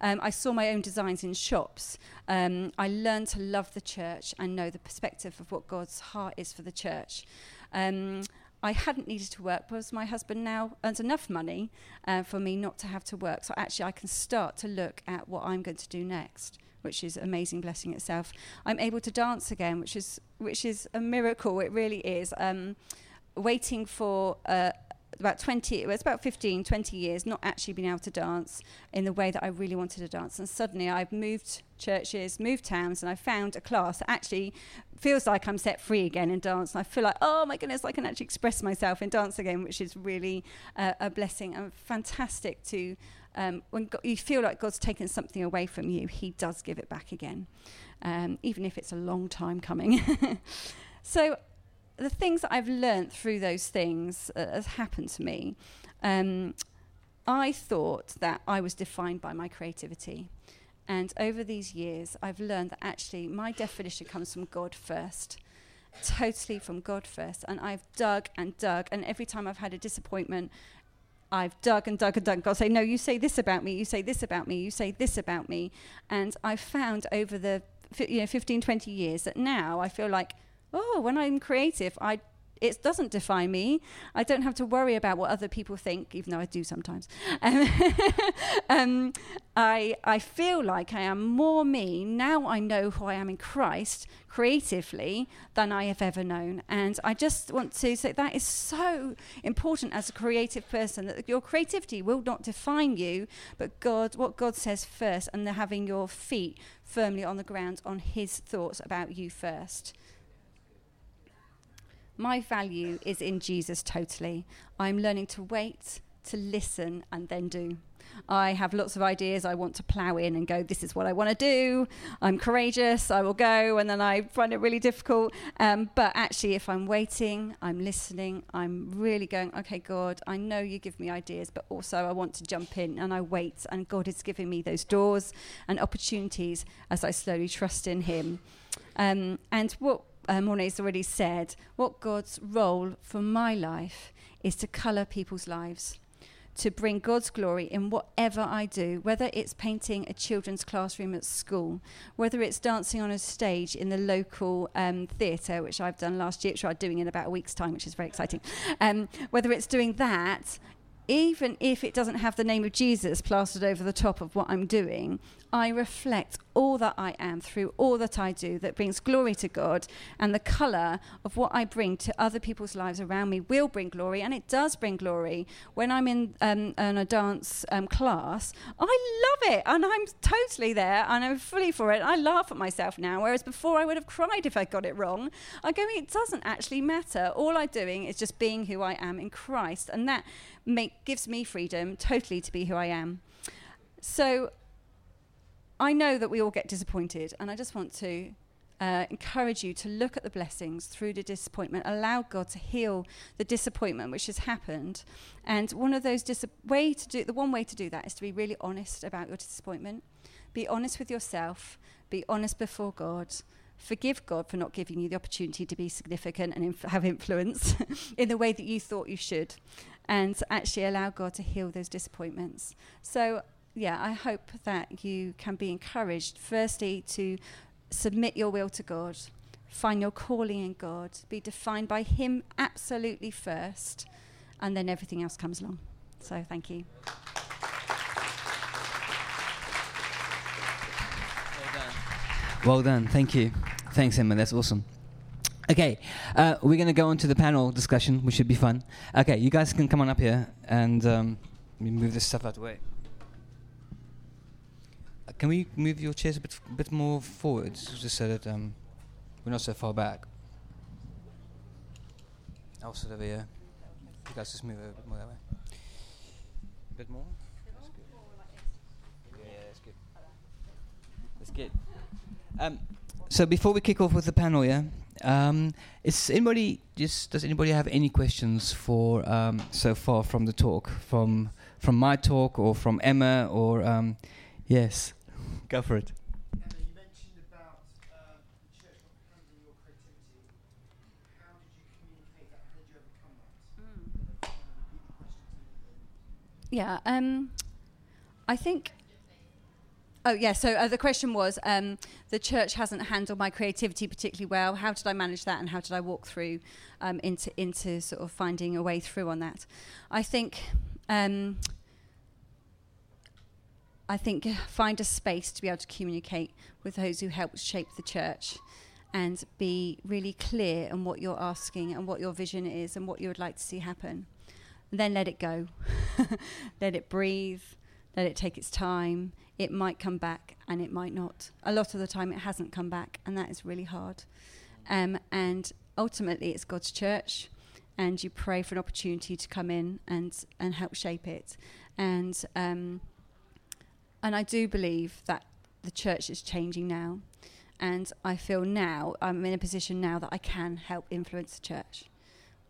Um, I saw my own designs in shops. Um, I learned to love the church and know the perspective of what God's heart is for the church. Um, I hadn't needed to work because my husband now earns enough money uh, for me not to have to work. So actually I can start to look at what I'm going to do next, which is an amazing blessing itself. I'm able to dance again, which is which is a miracle. It really is. Um, waiting for uh, about twenty, it was about fifteen, twenty years, not actually being able to dance in the way that I really wanted to dance. And suddenly I've moved churches, moved towns, and I found a class that actually feels like I'm set free again in dance. And I feel like, oh my goodness, I can actually express myself in dance again, which is really uh, a blessing and fantastic to, um, when God, you feel like God's taken something away from you, he does give it back again, um, even if it's a long time coming. So the things that I've learnt through those things uh, has happened to me. Um, I thought that I was defined by my creativity. And over these years, I've learned that actually my definition comes from God first, totally from God first. And I've dug and dug. And every time I've had a disappointment, I've dug and dug and dug. God say, no, you say this about me. You say this about me. You say this about me. And I've found over the fi- you know, fifteen, twenty years that now I feel like, oh, when I'm creative, I it doesn't define me. I don't have to worry about what other people think, even though I do sometimes. Um, um, I I feel like I am more me. Now I know who I am in Christ creatively than I have ever known. And I just want to say that is so important as a creative person, that your creativity will not define you, but God, what God says first, and then having your feet firmly on the ground on his thoughts about you first. My value is in Jesus totally. I'm learning to wait, to listen, and then do. I have lots of ideas. I want to plow in and go, this is what I want to do. I'm courageous. I will go. And then I find it really difficult. Um, but actually, if I'm waiting, I'm listening, I'm really going, okay, God, I know you give me ideas, but also I want to jump in, and I wait. And God is giving me those doors and opportunities as I slowly trust in him. Um, and what Uh, Monet's already said, what God's role for my life is to colour people's lives, to bring God's glory in whatever I do, whether it's painting a children's classroom at school, whether it's dancing on a stage in the local um, theatre, which I've done last year, which I'm doing in about a week's time, which is very exciting, um, whether it's doing that, even if it doesn't have the name of Jesus plastered over the top of what I'm doing, I reflect all that I am through all that I do that brings glory to God, and the colour of what I bring to other people's lives around me will bring glory, and it does bring glory. When I'm in, um, in a dance um, class, I love it, and I'm totally there, and I'm fully for it. I laugh at myself now, whereas before I would have cried if I got it wrong. I go, it doesn't actually matter. All I'm doing is just being who I am in Christ, and that makes gives me freedom totally to be who I am. So I know that we all get disappointed, and I just want to uh, encourage you to look at the blessings through the disappointment. Allow God to heal the disappointment which has happened. And one of those dis- way to do the one way to do that is to be really honest about your disappointment. Be honest with yourself. Be honest before God. Forgive God for not giving you the opportunity to be significant and inf- have influence in the way that you thought you should, and actually allow God to heal those disappointments. So, yeah, I hope that you can be encouraged, firstly, to submit your will to God, find your calling in God, be defined by him absolutely first, and then everything else comes along. So thank you. Well done, thank you. Thanks, Emma, that's awesome. Okay, uh, we're going to go on to the panel discussion, which should be fun. Okay, you guys can come on up here, and um, let me move this stuff out of the way. Uh, can we move your chairs a bit f- bit more forwards, just so that um, we're not so far back? I'll sit over here. You guys just move a bit more that way. A bit more? That's good. Yeah, that's good. That's good. Um, so before we kick off with the panel, yeah, um, is anybody just does anybody have any questions for um, so far from the talk, from from my talk, or from Emma, or um, yes, go for it. Emma, you mentioned about uh, the church not handling your creativity. How did you communicate that? How did you overcome that? Mm. Yeah, um, I think Oh, yeah. So uh, the question was, um, the church hasn't handled my creativity particularly well. How did I manage that, and how did I walk through um, into into sort of finding a way through on that? I think... Um, I think find a space to be able to communicate with those who helped shape the church, and be really clear on what you're asking and what your vision is and what you would like to see happen. And then let it go. Let it breathe. Let it take its time. It might come back and it might not. A lot of the time it hasn't come back, and that is really hard. Um, and ultimately it's God's church, and you pray for an opportunity to come in and, and help shape it. And... Um, And I do believe that the church is changing now. And I feel now, I'm in a position now that I can help influence the church.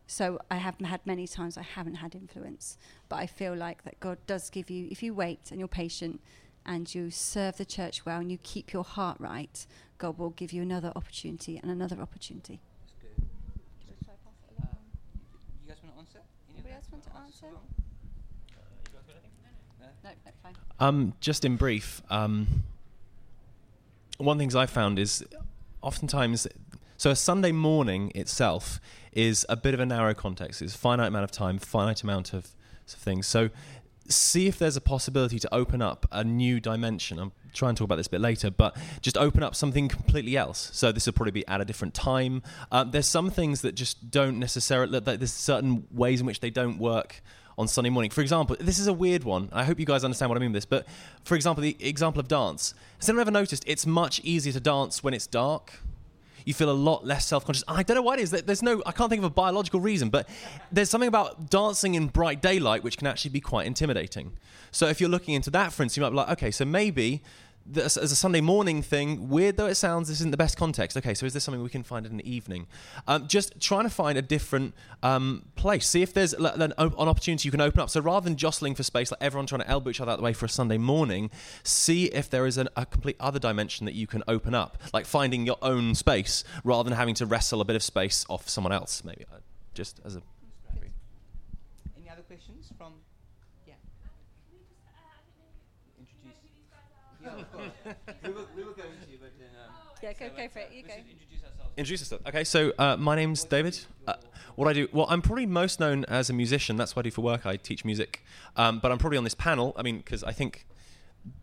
So I have had many times I haven't had influence. But I feel like that God does give you, if you wait and you're patient and you serve the church well and you keep your heart right, God will give you another opportunity and another opportunity. That's good. Should I pass it along? You guys want to answer? Anybody else want to answer? No, no, fine. Um, just in brief, um, one of the things I found is oftentimes, so a Sunday morning itself is a bit of a narrow context. It's a finite amount of time, finite amount of, of things. So see if there's a possibility to open up a new dimension. I'm trying to talk about this a bit later, but just open up something completely else. So this will probably be at a different time. Um, there's some things that just don't necessarily, that there's certain ways in which they don't work on Sunday morning. For example, this is a weird one. I hope you guys understand what I mean by this, but for example, the example of dance. Has anyone ever noticed it's much easier to dance when it's dark? You feel a lot less self-conscious. I don't know why it is. There's no, I can't think of a biological reason, but there's something about dancing in bright daylight which can actually be quite intimidating. So if you're looking into that, for instance, you might be like, okay, so maybe this, as a Sunday morning thing, weird though it sounds, this isn't the best context. Okay, so is there something we can find in the evening? Um, just trying to find a different um, place. See if there's an, an opportunity you can open up. So rather than jostling for space, like everyone trying to elbow each other out the way for a Sunday morning, see if there is an, a complete other dimension that you can open up, like finding your own space rather than having to wrestle a bit of space off someone else, maybe. Just as a... Any other questions from... we, were, we were going to, but then... Um, yeah, go, so go for it. You go. Introduce ourselves. Introduce yourself. Okay, so uh, my name's David. Uh, what I do... Well, I'm probably most known as a musician. That's what I do for work. I teach music. Um, but I'm probably on this panel. I mean, because I think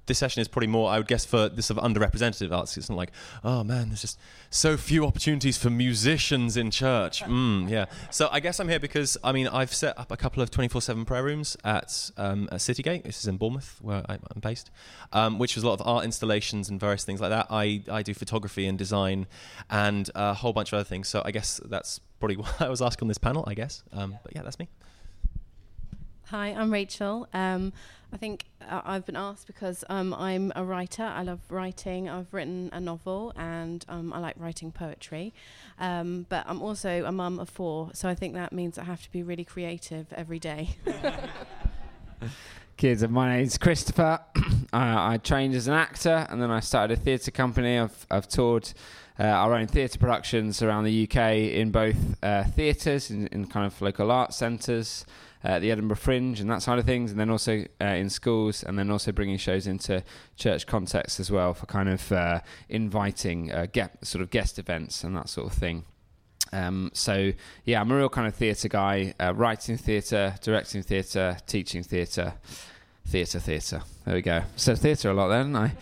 this session is probably more, I would guess, for the sort of underrepresented arts. It's not like, oh, man, there's just so few opportunities for musicians in church. Mm, yeah. So I guess I'm here because, I mean, I've set up a couple of twenty-four seven prayer rooms at, um, at Citygate. This is in Bournemouth, where I'm based, um, which was a lot of art installations and various things like that. I, I do photography and design and a whole bunch of other things. So I guess that's probably why I was asked on this panel, I guess. Um, but, yeah, that's me. Hi, I'm Rachel. Um, I think uh, I've been asked because um, I'm a writer. I love writing. I've written a novel, and um, I like writing poetry. Um, but I'm also a mum of four, so I think that means I have to be really creative every day. Kids, my name's Christopher. I, I trained as an actor, and then I started a theatre company. I've, I've toured uh, our own theatre productions around the U K in both uh, theatres, in, in kind of local arts centres, Uh, the Edinburgh Fringe and that side of things, and then also uh, in schools, and then also bringing shows into church context as well for kind of uh, inviting uh, get, sort of guest events and that sort of thing. Um, so, yeah, I'm a real kind of theatre guy, uh, writing theatre, directing theatre, teaching theatre, theatre, theatre. There we go. So theatre a lot then, didn't I?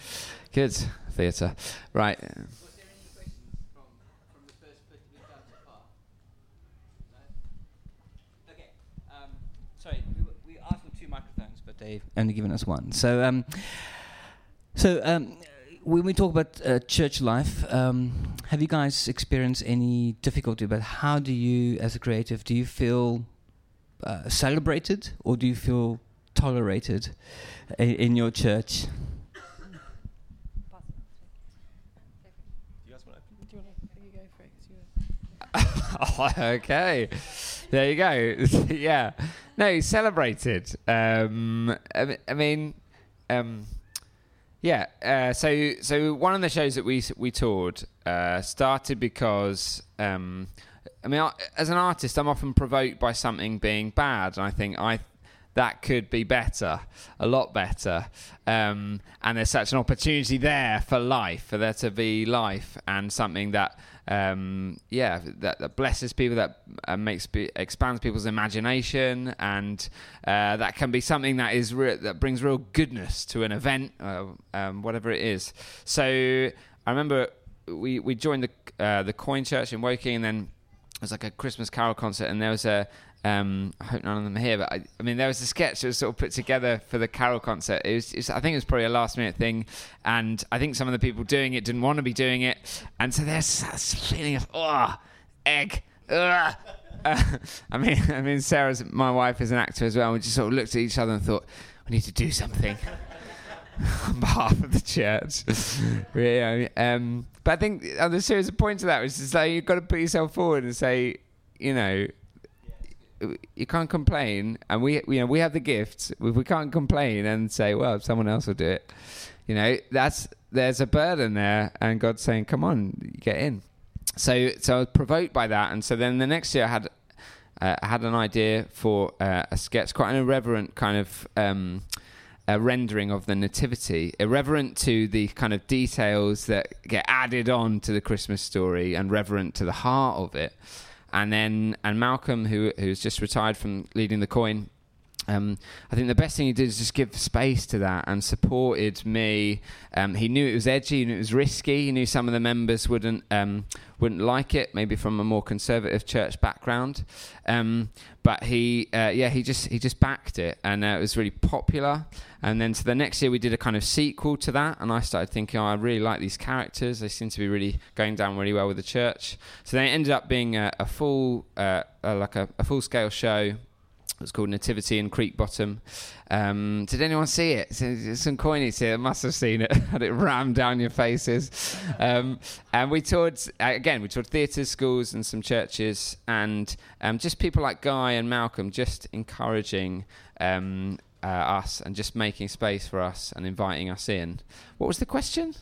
Good. Theatre. Right. They've only given us one. So, um, so um, when we talk about uh, church life, um, have you guys experienced any difficulty? But how do you, as a creative, do you feel uh, celebrated or do you feel tolerated i- in your church? Oh, okay. There you go. Yeah. No, he's celebrated. Um, I, I mean, um, yeah. Uh, so, so one of the shows that we we toured uh, started because, um, I mean, I, as an artist, I'm often provoked by something being bad, and I think I that could be better, a lot better. Um, and there's such an opportunity there for life, for there to be life and something that, um, yeah, that, that blesses people, that uh, makes be, expands people's imagination, and uh, that can be something that is re- that brings real goodness to an event, uh, um, whatever it is. So I remember we we joined the uh, the Coign Church in Woking, and then it was like a Christmas carol concert, and there was a. Um, I hope none of them are here, but I, I mean, there was a sketch that was sort of put together for the carol concert. It was, it was, I think it was probably a last minute thing, and I think some of the people doing it didn't want to be doing it, and so there's this feeling of, oh, egg, ugh. Uh, I mean, I mean, Sarah's, my wife, is an actor as well, and we just sort of looked at each other and thought, we need to do something on behalf of the church. Really, um, but I think uh, the serious point to that was just like, you've got to put yourself forward and say, you know, you can't complain, and we, you know, we have the gifts. We can't complain and say, well, someone else will do it. You know, that's, there's a burden there, and God's saying, come on, get in. So, so I was provoked by that, and so then the next year I had, uh, I had an idea for uh, a sketch, quite an irreverent kind of um, a rendering of the Nativity, irreverent to the kind of details that get added on to the Christmas story, and reverent to the heart of it. And then, and Malcolm, who who's just retired from leading the Coign, um, I think the best thing he did is just give space to that and supported me. Um, he knew it was edgy and it was risky. He knew some of the members wouldn't um, wouldn't like it, maybe from a more conservative church background. Um, but he, uh, yeah, he just he just backed it, and uh, it was really popular. And then, so the next year we did a kind of sequel to that, and I started thinking, oh, I really like these characters. They seem to be really going down really well with the church. So then it ended up being a, a full, uh, a, like a, a full-scale show. It was called Nativity in Creek Bottom. Um, did anyone see it? Some Coignies here must have seen it. Had it rammed down your faces. Um, and we toured, again, we toured theatres, schools and some churches, and um, just people like Guy and Malcolm just encouraging um, uh, us and just making space for us and inviting us in. What was the question?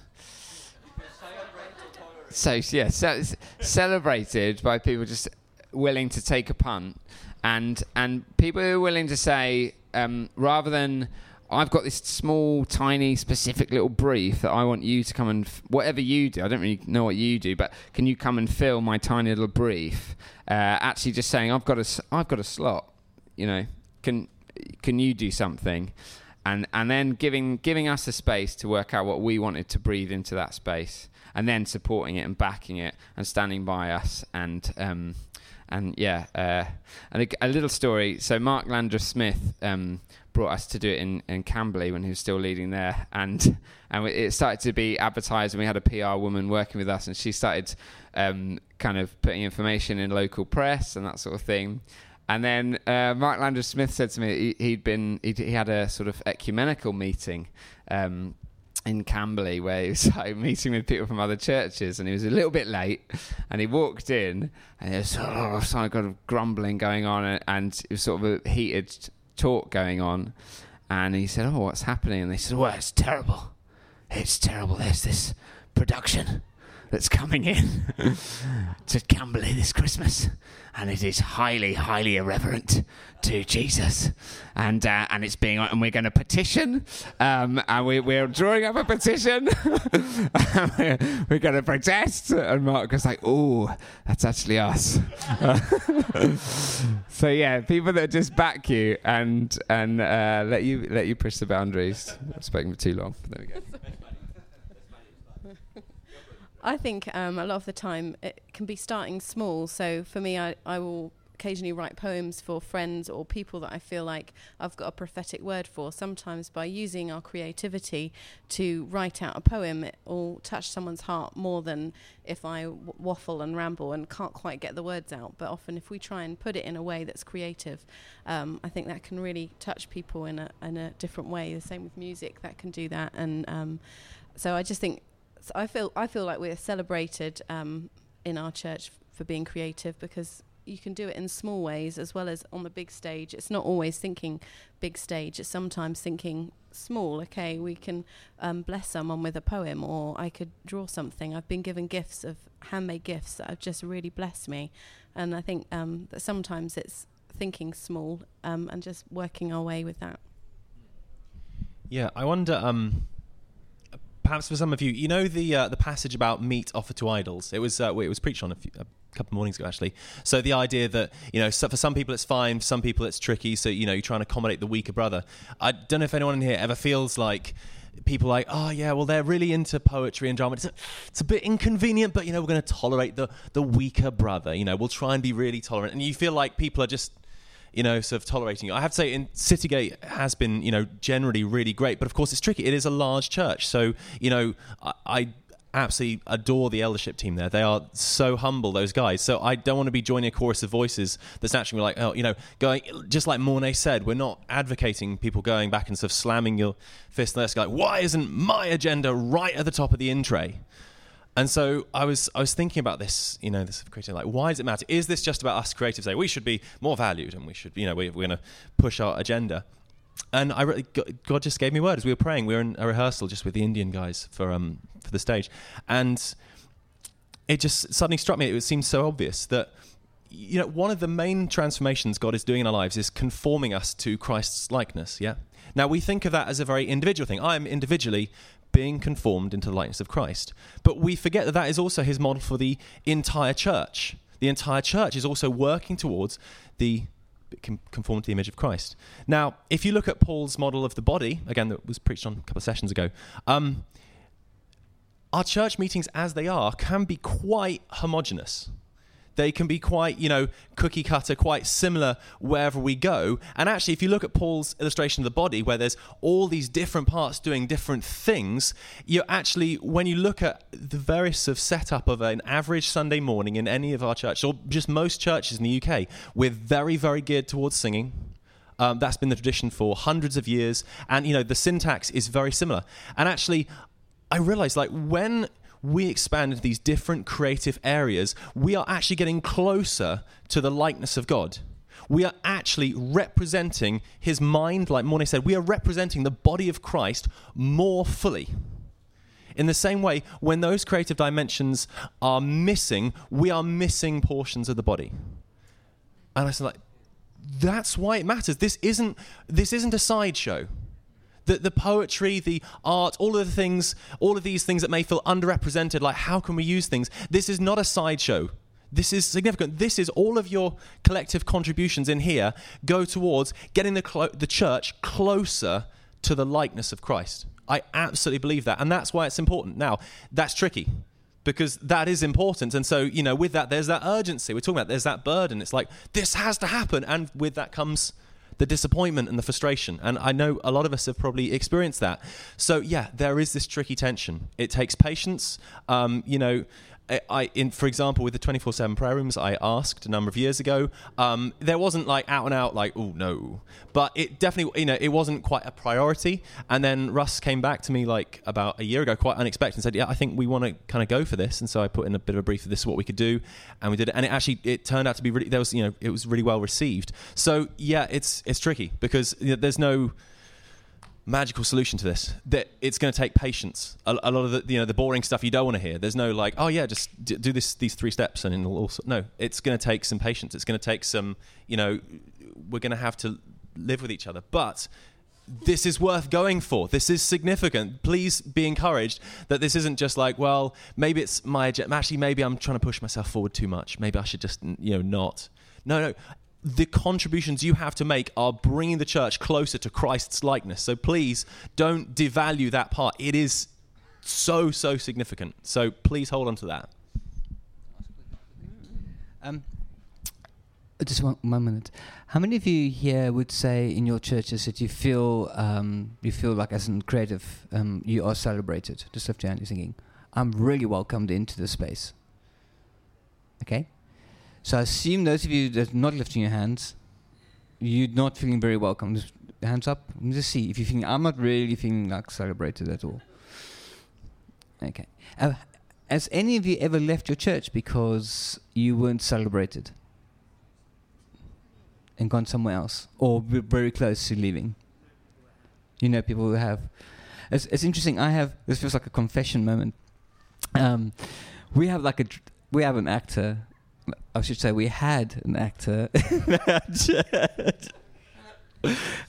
So, yeah, ce- celebrated by people just willing to take a punt. And and people who are willing to say, um, rather than, I've got this small, tiny, specific little brief that I want you to come and, f- whatever you do, I don't really know what you do, but can you come and fill my tiny little brief? Uh, actually just saying, I've got a, I've got a slot, you know, can can you do something? And and then giving giving us a space to work out what we wanted to breathe into that space, and then supporting it and backing it and standing by us and... Um, And yeah, uh, and a, a little story. So Mark Landreth Smith um, brought us to do it in, in Camberley when he was still leading there, and and it started to be advertised. And we had a P R woman working with us, and she started um, kind of putting information in local press and that sort of thing. And then uh, Mark Landreth Smith said to me he, he'd been he'd, he had a sort of ecumenical meeting. Um, in Camberley, where he was like meeting with people from other churches, and he was a little bit late, and he walked in, and there was sort of some kind of grumbling going on, and, and it was sort of a heated talk going on, and he said, oh, what's happening? And they said, well, it's terrible. It's terrible. There's this production that's coming in to Camberley this Christmas, and it is highly, highly irreverent to Jesus, and uh, and it's being and we're going to petition, um, and we we're drawing up a petition, we're, we're going to protest, and Mark was like, oh, that's actually us. So yeah, people that just back you and and uh, let you let you push the boundaries. I've spoken for too long. There we go. I think um, a lot of the time it can be starting small. So for me, I, I will occasionally write poems for friends or people that I feel like I've got a prophetic word for. Sometimes by using our creativity to write out a poem, it will touch someone's heart more than if I w- waffle and ramble and can't quite get the words out. But often if we try and put it in a way that's creative, um, I think that can really touch people in a, in a different way. The same with music, that can do that. And um, so I just think, So I feel I feel like we're celebrated um, in our church f- for being creative, because you can do it in small ways as well as on the big stage. It's not always thinking big stage. It's sometimes thinking small. Okay, we can um, bless someone with a poem, or I could draw something. I've been given gifts of handmade gifts that have just really blessed me, and I think um, that sometimes it's thinking small um, and just working our way with that. Yeah, I wonder, um, perhaps for some of you, you know the uh, the passage about meat offered to idols? It was uh, it was preached on a few... Uh, couple of mornings ago, actually. So the idea that, you know, so for some people it's fine, for some people it's tricky, so, you know, you're trying to accommodate the weaker brother. I don't know if anyone in here ever feels like people like, oh yeah, well they're really into poetry and drama, it's a, it's a bit inconvenient, but, you know, we're going to tolerate the the weaker brother, you know, we'll try and be really tolerant, and you feel like people are just, you know, sort of tolerating you. I have to say, in Citygate has been, you know, generally really great, but of course it's tricky, it is a large church, so, you know, I, I absolutely adore the eldership team there. They are so humble, those guys. So I don't want to be joining a chorus of voices that's actually like, oh, you know, going, just like Monet said, we're not advocating people going back and sort of slamming your fist in the desk, like, why isn't my agenda right at the top of the in tray? And so I was I was thinking about this, you know, this creative, like, why does it matter? Is this just about us creatives? Like, we should be more valued and we should, you know, we, we're going to push our agenda. And I re- God just gave me words. We were praying. We were in a rehearsal just with the Indian guys for um for the stage, and it just suddenly struck me. It seemed so obvious that, you know, one of the main transformations God is doing in our lives is conforming us to Christ's likeness. Yeah. Now we think of that as a very individual thing. I am individually being conformed into the likeness of Christ, but we forget that that is also His model for the entire church. The entire church is also working towards the conform to the image of Christ. Now, if you look at Paul's model of the body, again, that was preached on a couple of sessions ago, um, our church meetings as they are can be quite homogenous. They can be quite, you know, cookie cutter, quite similar wherever we go. And actually, if you look at Paul's illustration of the body, where there's all these different parts doing different things, you're actually, when you look at the various sort of setup of an average Sunday morning in any of our churches, or just most churches in the U K, we're very, very geared towards singing. Um, that's been the tradition for hundreds of years. And, you know, the syntax is very similar. And actually, I realized, like, when we expand into these different creative areas, we are actually getting closer to the likeness of God. We are actually representing His mind, like Monet said, we are representing the body of Christ more fully. In the same way, when those creative dimensions are missing, we are missing portions of the body. And I said, like, that's why it matters. This isn't, this isn't a sideshow. The, the poetry, the art, all of the things, all of these things that may feel underrepresented, like how can we use things? This is not a sideshow. This is significant. This is all of your collective contributions in here go towards getting the clo- the church closer to the likeness of Christ. I absolutely believe that, and that's why it's important. Now, that's tricky, because that is important, and so, you know, with that, there's that urgency we're talking about. There's that burden. It's like, this has to happen, and with that comes the disappointment and the frustration. And I know a lot of us have probably experienced that. So yeah, there is this tricky tension. It takes patience. Um, you know, I, I in, for example, with the twenty-four seven prayer rooms, I asked a number of years ago, um, there wasn't like out and out like, oh no, but it definitely, you know, it wasn't quite a priority. And then Russ came back to me like about a year ago, quite unexpected, and said, yeah, I think we want to kind of go for this. And so I put in a bit of a brief of this is what we could do. And we did it. And it actually, it turned out to be really, there was, you know, it was really well received. So yeah, it's, it's tricky because, you know, there's no magical solution to this. That it's going to take patience. A, a lot of the, you know, the boring stuff you don't want to hear. There's no like, oh yeah, just d- do this, these three steps, and it'll also. No, it's going to take some patience. It's going to take some, you know, we're going to have to live with each other. But this is worth going for. This is significant. Please be encouraged that this isn't just like, well, maybe it's my agenda. Actually, maybe I'm trying to push myself forward too much. Maybe I should just, you know, not. No, no. The contributions you have to make are bringing the church closer to Christ's likeness. So please don't devalue that part. It is so, so significant. So please hold on to that. Um, just one, one minute. How many of you here would say in your churches that you feel um, you feel like as a creative um, you are celebrated? Just lift your hand. You're thinking, I'm really welcomed into this space. Okay. So I assume those of you that are not lifting your hands, you're not feeling very welcome. Just hands up. Let me just see if you think I'm not really feeling like celebrated at all. Okay. Uh, has any of you ever left your church because you weren't celebrated and gone somewhere else, or were very close to leaving? You know, people who have. It's, it's interesting. I have. This feels like a confession moment. Um, we have like a. We have an actor. I should say we had an actor in our church.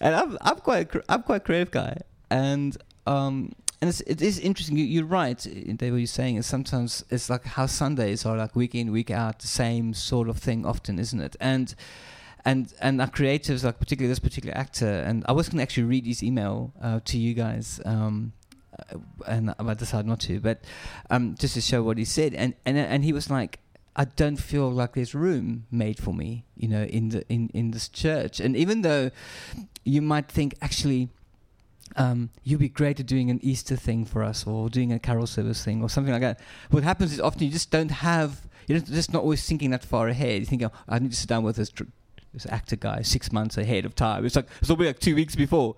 And I'm I'm quite I'm quite a creative guy, and um and it's, it is interesting. You, you're right, David. You're saying is sometimes it's like how Sundays are like week in week out the same sort of thing often, isn't it? And and and our creatives, like particularly this particular actor, and I was going to actually read his email uh, to you guys. Um, and I decided not to, but um, just to show what he said, and, and and he was like, I don't feel like there's room made for me, you know, in the in, in this church. And even though you might think, actually, um, you'd be great at doing an Easter thing for us, or doing a carol service thing, or something like that. What happens is often you just don't have, you're just not always thinking that far ahead. You think, oh, I need to sit down with this. Tr- This actor guy, six months ahead of time. It's like it's only like two weeks before.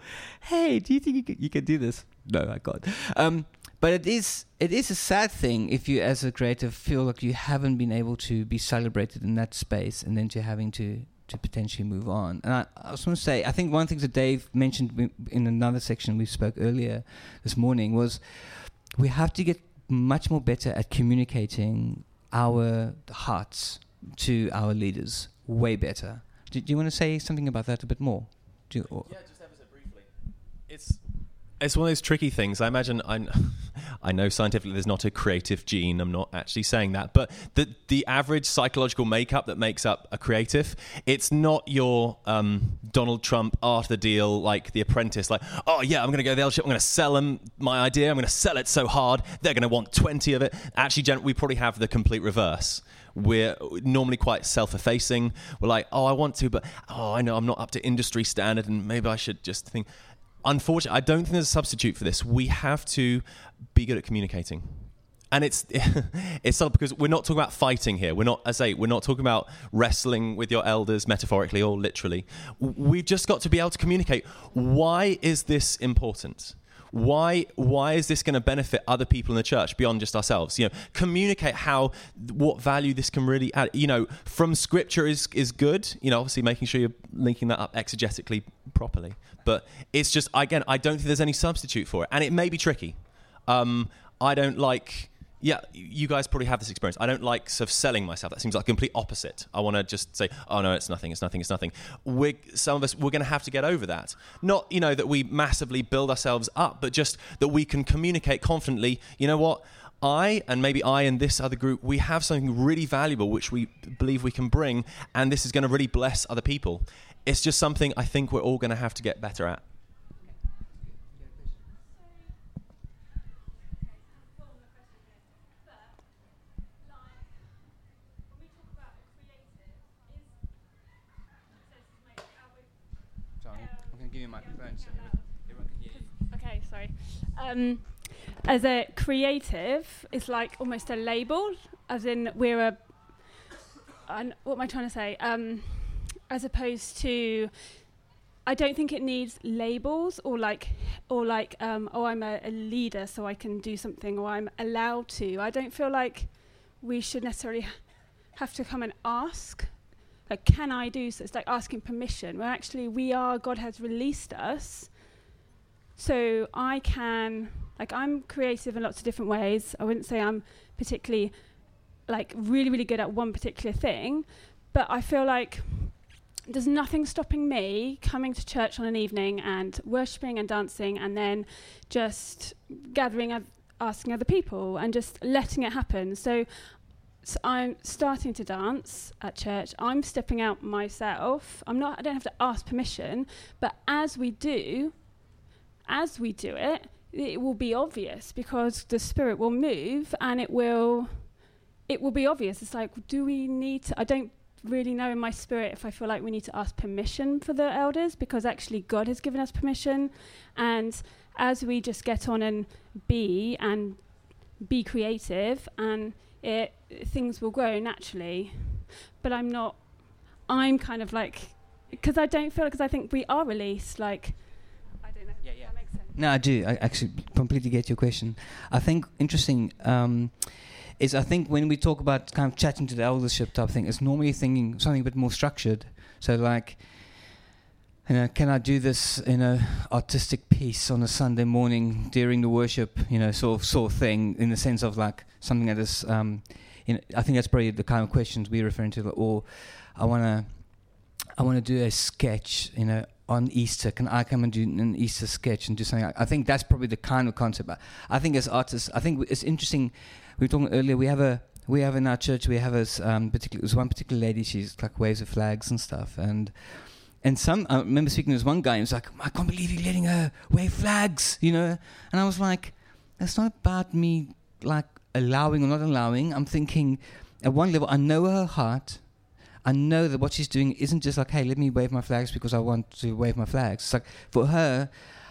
Hey, do you think you can, you can do this? No, I can't. Um, but it is it is a sad thing if you, as a creative, feel like you haven't been able to be celebrated in that space, and then you're having to, to potentially move on. And I, I was going to say, I think one thing that Dave mentioned in another section we spoke earlier this morning was we have to get much more better at communicating our hearts to our leaders, way better. Do you want to say something about that a bit more? Do you, yeah, just ever so briefly. It's it's one of those tricky things. I imagine I I know scientifically there's not a creative gene. I'm not actually saying that, but the the average psychological makeup that makes up a creative, it's not your um, Donald Trump art of the deal, like The Apprentice. Like, oh yeah, I'm going to go to the eldership. I'm going to sell them my idea. I'm going to sell it so hard they're going to want twenty of it. Actually, Jen, we probably have the complete reverse. We're normally quite self-effacing. We're like, oh, I want to, but oh, I know I'm not up to industry standard, and maybe I should just think. Unfortunately, I don't think there's a substitute for this. We have to be good at communicating. And it's it's subtle because we're not talking about fighting here. We're not, as I say, we're not talking about wrestling with your elders metaphorically or literally. We've just got to be able to communicate. Why is this important? Why why is this going to benefit other people in the church beyond just ourselves? You know, communicate how, what value this can really add. You know, from scripture is is good. You know, obviously making sure you're linking that up exegetically properly. But it's just, again, I don't think there's any substitute for it. And it may be tricky. Um, I don't like, yeah, you guys probably have this experience. I don't like sort of selling myself. That seems like complete opposite. I want to just say, oh no, it's nothing, it's nothing, it's nothing. We're, some of us, we're going to have to get over that. Not, you know, that we massively build ourselves up, but just that we can communicate confidently, you know what, I, and maybe I and this other group, we have something really valuable which we believe we can bring, and this is going to really bless other people. It's just something I think we're all going to have to get better at. Um, as a creative, it's like almost a label, as in we're a, an, what am I trying to say? Um, as opposed to, I don't think it needs labels or like, or like, um, oh, I'm a, a leader, so I can do something, or I'm allowed to. I don't feel like we should necessarily have to come and ask, like, can I do so? It's like asking permission. Well, actually, we are, God has released us. So I can, like, I'm creative in lots of different ways. I wouldn't say I'm particularly, like, really, really good at one particular thing. But I feel like there's nothing stopping me coming to church on an evening and worshipping and dancing and then just gathering and asking other people and just letting it happen. So, so I'm starting to dance at church. I'm stepping out myself. I'm not, I don't have to ask permission. But as we do... As we do it, it will be obvious because the Spirit will move and it will it will be obvious. It's like, do we need to... I don't really know in my spirit if I feel like we need to ask permission for the elders, because actually God has given us permission. And as we just get on and be and be creative, and it things will grow naturally. But I'm not... I'm kind of like... Because I don't feel... Because I think we are released, like... Yeah, yeah. That makes sense. No, I do. I actually completely get your question. I think interesting um, is I think when we talk about kind of chatting to the eldership type thing, it's normally thinking something a bit more structured. So like, you know, can I do this, you know, artistic piece on a Sunday morning during the worship, you know, sort of sort of thing, in the sense of like something that is um, you know, I think that's probably the kind of questions we're referring to. Like, oh, I want to, I want to do a sketch, you know, on Easter. Can I come and do an Easter sketch and do something? Like, I think that's probably the kind of concept. I think as artists, I think it's interesting. We were talking earlier. We have a we have in our church. We have a um, particular. There's one particular lady. She's like waves of flags and stuff, and. And some, I remember speaking to this one guy, and he was like, I can't believe you're letting her wave flags, you know. And I was like, that's not about me, like, allowing or not allowing. I'm thinking, at one level, I know her heart. I know that what she's doing isn't just like, hey, let me wave my flags because I want to wave my flags. It's like, for her,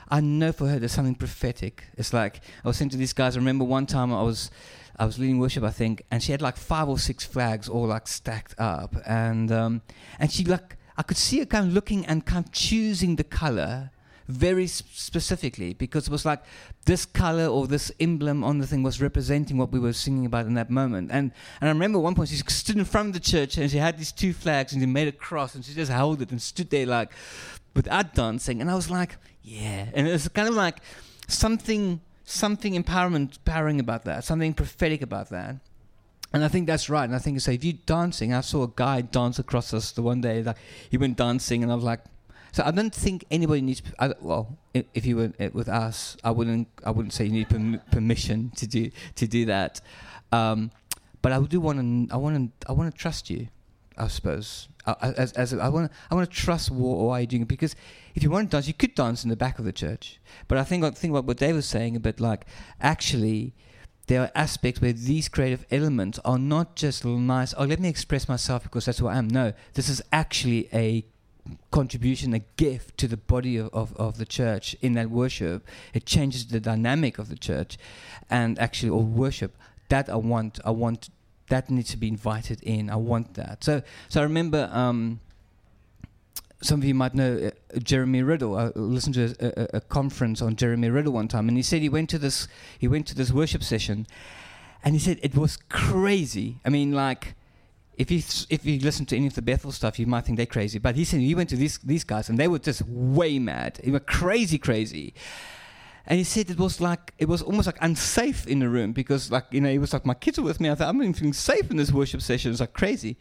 I know for her there's something prophetic. It's like, I was saying to these guys, I remember one time I was I was leading worship, I think, and she had, like, five or six flags all, like, stacked up. And um, and she, like... I could see her kind of looking and kind of choosing the color very sp- specifically because it was like this color or this emblem on the thing was representing what we were singing about in that moment. And and I remember at one point she stood in front of the church and she had these two flags and she made a cross and she just held it and stood there like without dancing. And I was like, yeah. And it was kind of like something something empowerment, empowering about that, something prophetic about that. And I think that's right. And I think you say, if you're dancing, I saw a guy dance across us the one day. Like he went dancing, and I was like, so I don't think anybody needs. I, well, if you were with us, I wouldn't. I wouldn't say you need perm- permission to do to do that. Um, but I do want to. I want to. I want to trust you. I suppose I, as as I want. I want to trust what you're doing because if you want to dance, you could dance in the back of the church. But I think I think what what Dave was saying a bit like actually. There are aspects where these creative elements are not just nice, oh, let me express myself because that's who I am. No, this is actually a contribution, a gift to the body of, of, of the church in that worship. It changes the dynamic of the church and actually, or worship, that I want, I want, that needs to be invited in. I want that. So, so I remember... Um, some of you might know uh, Jeremy Riddle. I listened to a, a, a conference on Jeremy Riddle one time, and he said he went to this he went to this worship session, and he said it was crazy. I mean, like, if you th- if you listen to any of the Bethel stuff, you might think they're crazy. But he said he went to these these guys, and they were just way mad. They were crazy, crazy. And he said it was like it was almost like unsafe in the room because, like, you know, he was like, my kids are with me. I thought I'm not even feeling safe in this worship session. It's like crazy.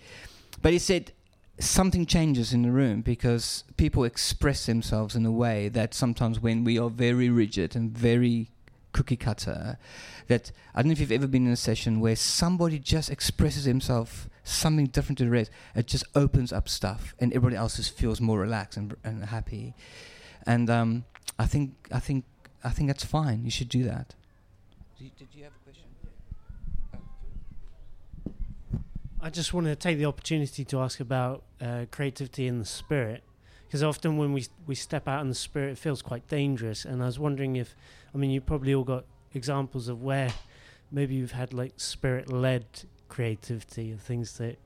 But he said. Something changes in the room because people express themselves in a way that sometimes when we are very rigid and very cookie cutter, that I don't know if you've ever been in a session where somebody just expresses himself something different to the rest. It just opens up stuff, and everybody else just feels more relaxed and and happy. And um, I think I think I think that's fine. You should do that. Did you have a question? I just want to take the opportunity to ask about uh, creativity in the spirit, because often when we we step out in the spirit, it feels quite dangerous. And I was wondering if, I mean, you probably all got examples of where maybe you've had like spirit-led creativity and things that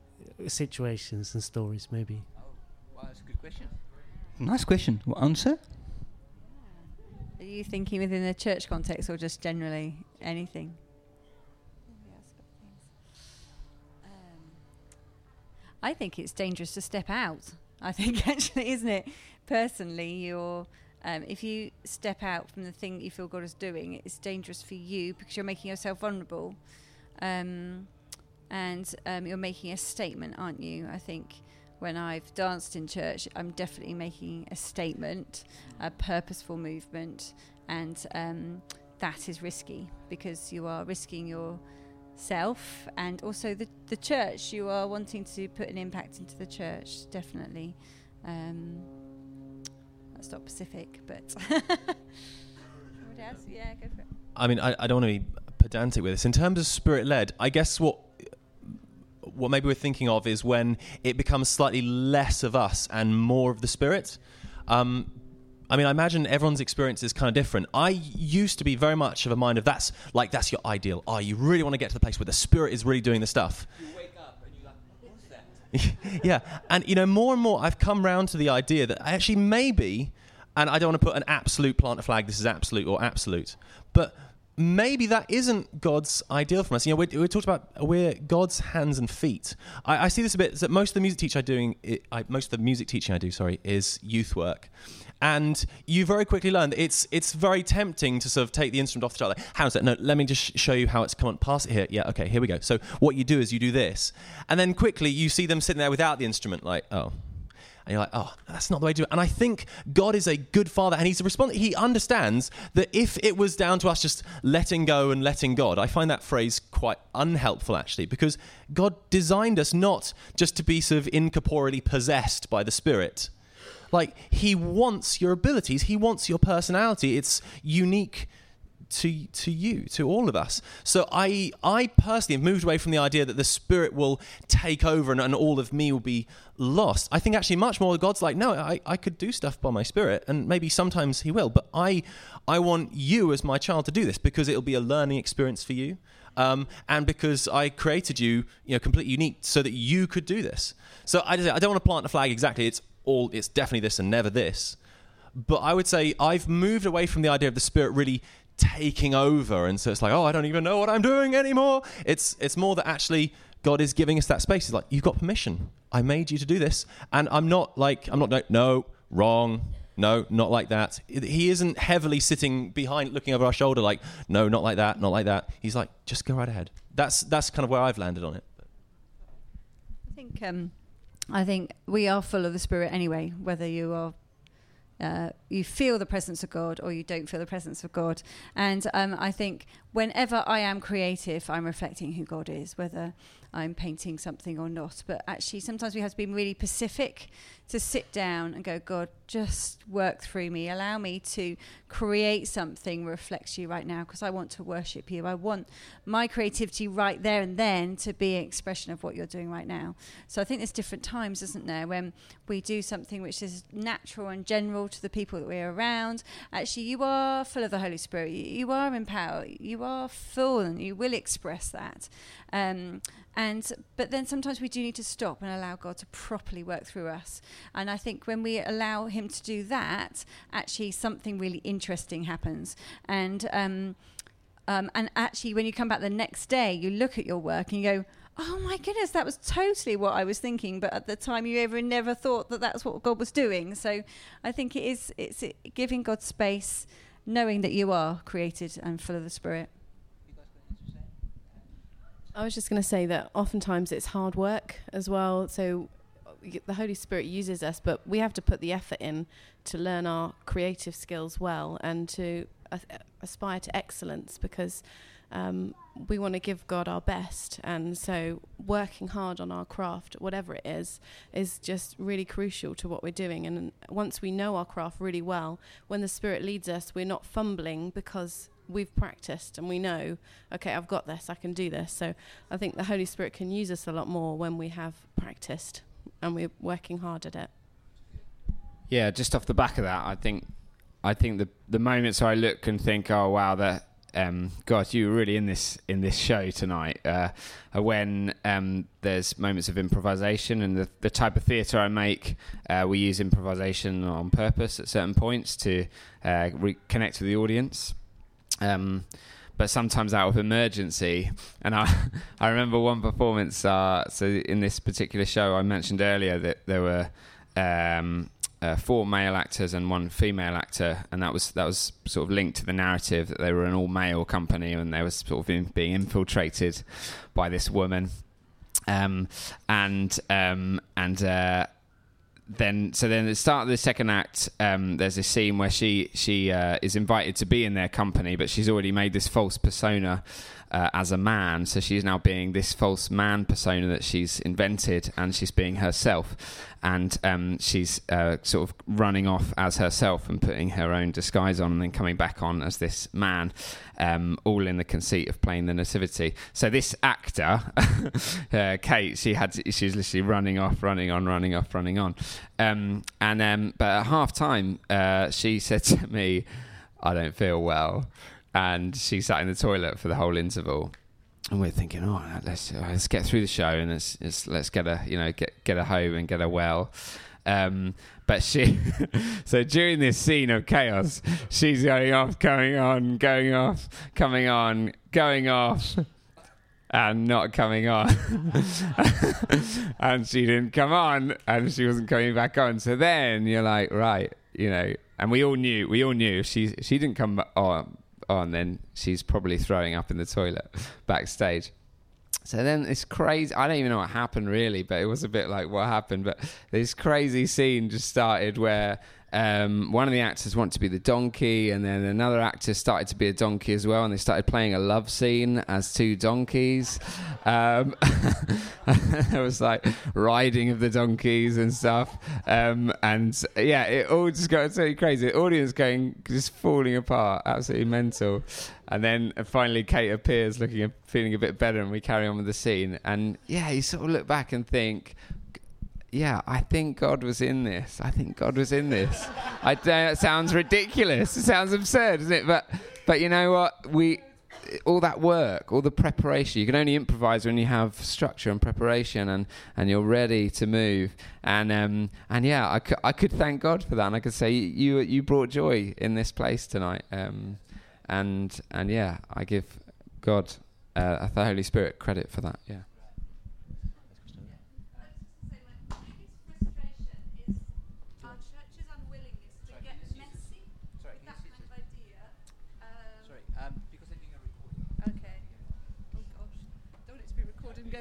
situations and stories, maybe. Oh, well, that's a good question. Nice question. What answer? Are you thinking within the church context or just generally anything? I think it's dangerous to step out. I think actually, isn't it? Personally, you're um, if you step out from the thing that you feel God is doing, it's dangerous for you because you're making yourself vulnerable, um, and um, you're making a statement, aren't you? I think when I've danced in church, I'm definitely making a statement, a purposeful movement, and um, that is risky because you are risking your self and also the the church. You are wanting to put an impact into the church, definitely. Um, that's not specific, but what else? Yeah, go for it. I mean, I, I don't want to be pedantic with this. In terms of spirit-led, I guess what what maybe we're thinking of is when it becomes slightly less of us and more of the spirit. Um, I mean, I imagine everyone's experience is kind of different. I used to be very much of a mind of that's like, that's your ideal. Oh, you really want to get to the place where the spirit is really doing the stuff. You wake up and you're like, what's that? Yeah. And, you know, more and more I've come round to the idea that I actually maybe, and I don't want to put an absolute plant a flag, this is absolute or absolute, but maybe that isn't God's ideal for us. You know, we, we talked about we're God's hands and feet. I, I see this a bit. That most of the music teaching I doing, it, I, most of the music teaching I do, sorry, is youth work, and you very quickly learn that it's it's very tempting to sort of take the instrument off the chart. Like, how's that? No, let me just show you how it's come on. Pass it here. Yeah, okay, here we go. So what you do is you do this, and then quickly you see them sitting there without the instrument, like oh. And you're like, oh, that's not the way to do it. And I think God is a good father, and he's a respond- he understands that if it was down to us just letting go and letting God, I find that phrase quite unhelpful, actually, because God designed us not just to be sort of incorporeally possessed by the Spirit. Like, he wants your abilities. He wants your personality. It's unique to to you, to all of us. So I I personally have moved away from the idea that the Spirit will take over and, and all of me will be lost. I think actually much more God's like, no, I, I could do stuff by my Spirit, and maybe sometimes he will, but I I want you as my child to do this because it'll be a learning experience for you, um, and because I created you, you know, completely unique so that you could do this. So I, just, I don't want to plant a flag exactly. It's all, it's definitely this and never this. But I would say I've moved away from the idea of the Spirit really taking over, and so it's like, oh, I don't even know what I'm doing anymore. It's it's more that actually God is giving us that space. It's like, you've got permission. I made you to do this, and I'm not like I'm not no, no wrong, no, not like that. He isn't heavily sitting behind, looking over our shoulder, like no, not like that, not like that. He's like, just go right ahead. That's that's kind of where I've landed on it. I think um, I think we are full of the Spirit anyway, whether you are. Uh, you feel the presence of God or you don't feel the presence of God. And um, I think whenever I am creative, I'm reflecting who God is, whether I'm painting something or not. But actually, sometimes we have to be really specific to sit down and go, God, just work through me. Allow me to create something that reflects you right now, because I want to worship you. I want my creativity right there and then to be an expression of what you're doing right now. So I think there's different times, isn't there, when we do something which is natural and general to the people that we're around. Actually, you are full of the Holy Spirit. You, you are empowered. You are full, and you will express that. Um, and but then sometimes we do need to stop and allow God to properly work through us. And I think when we allow him to do that, actually something really interesting happens. And um, um, and actually when you come back the next day, you look at your work and you go, oh my goodness, that was totally what I was thinking. But at the time, you ever never thought that that's what God was doing. So I think it is it's giving God space, knowing that you are created and full of the Spirit. I was just going to say that oftentimes it's hard work as well. So the Holy Spirit uses us, but we have to put the effort in to learn our creative skills well and to uh, aspire to excellence, because um, we want to give God our best. And so working hard on our craft, whatever it is, is just really crucial to what we're doing. And once we know our craft really well, when the Spirit leads us, we're not fumbling because we've practiced and we know, okay, I've got this, I can do this. So I think the Holy Spirit can use us a lot more when we have practiced and we're working hard at it. Yeah, just off the back of that, I think I think the the moments I look and think, oh wow, that um, God, you were really in this in this show tonight. Uh, when um, there's moments of improvisation, and the the type of theatre I make, uh, we use improvisation on purpose at certain points to uh, reconnect with the audience. Um, but sometimes out of emergency, and I I remember one performance, uh, so in this particular show I mentioned earlier that there were um, uh, four male actors and one female actor, and that was that was sort of linked to the narrative that they were an all-male company and they were sort of in, being infiltrated by this woman, um, and um, and uh, then so then at the start of the second act, um, there's a scene where she she uh, is invited to be in their company, but she's already made this false persona uh, as a man, so she's now being this false man persona that she's invented, and she's being herself, and um, she's uh, sort of running off as herself and putting her own disguise on, and then coming back on as this man, um, all in the conceit of playing the Nativity. So this actor, uh, Kate, she had to, she was literally running off, running on, running off, running on. Um, and um, but at half time, uh, she said to me, "I don't feel well," and she sat in the toilet for the whole interval. And we're thinking, "Oh, let's let's get through the show and let's, let's let's get her, you know, get get her home and get her well." Um, but she, so during this scene of chaos, she's going off, going on, going off, coming on, going off, and not coming on. And she didn't come on, and she wasn't coming back on. So then you're like, right, you know, and we all knew, we all knew she, she didn't come on, on, then she's probably throwing up in the toilet backstage. So then this crazy, I don't even know what happened really, but it was a bit like what happened. But this crazy scene just started where um, one of the actors wanted to be the donkey, and then another actor started to be a donkey as well, and they started playing a love scene as two donkeys. Um, it was like riding of the donkeys and stuff. Um, and yeah, it all just got totally crazy. The audience going, just falling apart, absolutely mental. And then finally Kate appears looking, feeling a bit better, and we carry on with the scene. And yeah, you sort of look back and think, yeah, I think God was in this. I think God was in this. I don't, that sounds ridiculous. It sounds absurd, doesn't it? But but you know what? We all that work, all the preparation. You can only improvise when you have structure and preparation, and, and you're ready to move. And um and yeah, I could, I could thank God for that, and I could say you you brought joy in this place tonight. Um, and and yeah, I give God, uh, the Holy Spirit, credit for that. Yeah.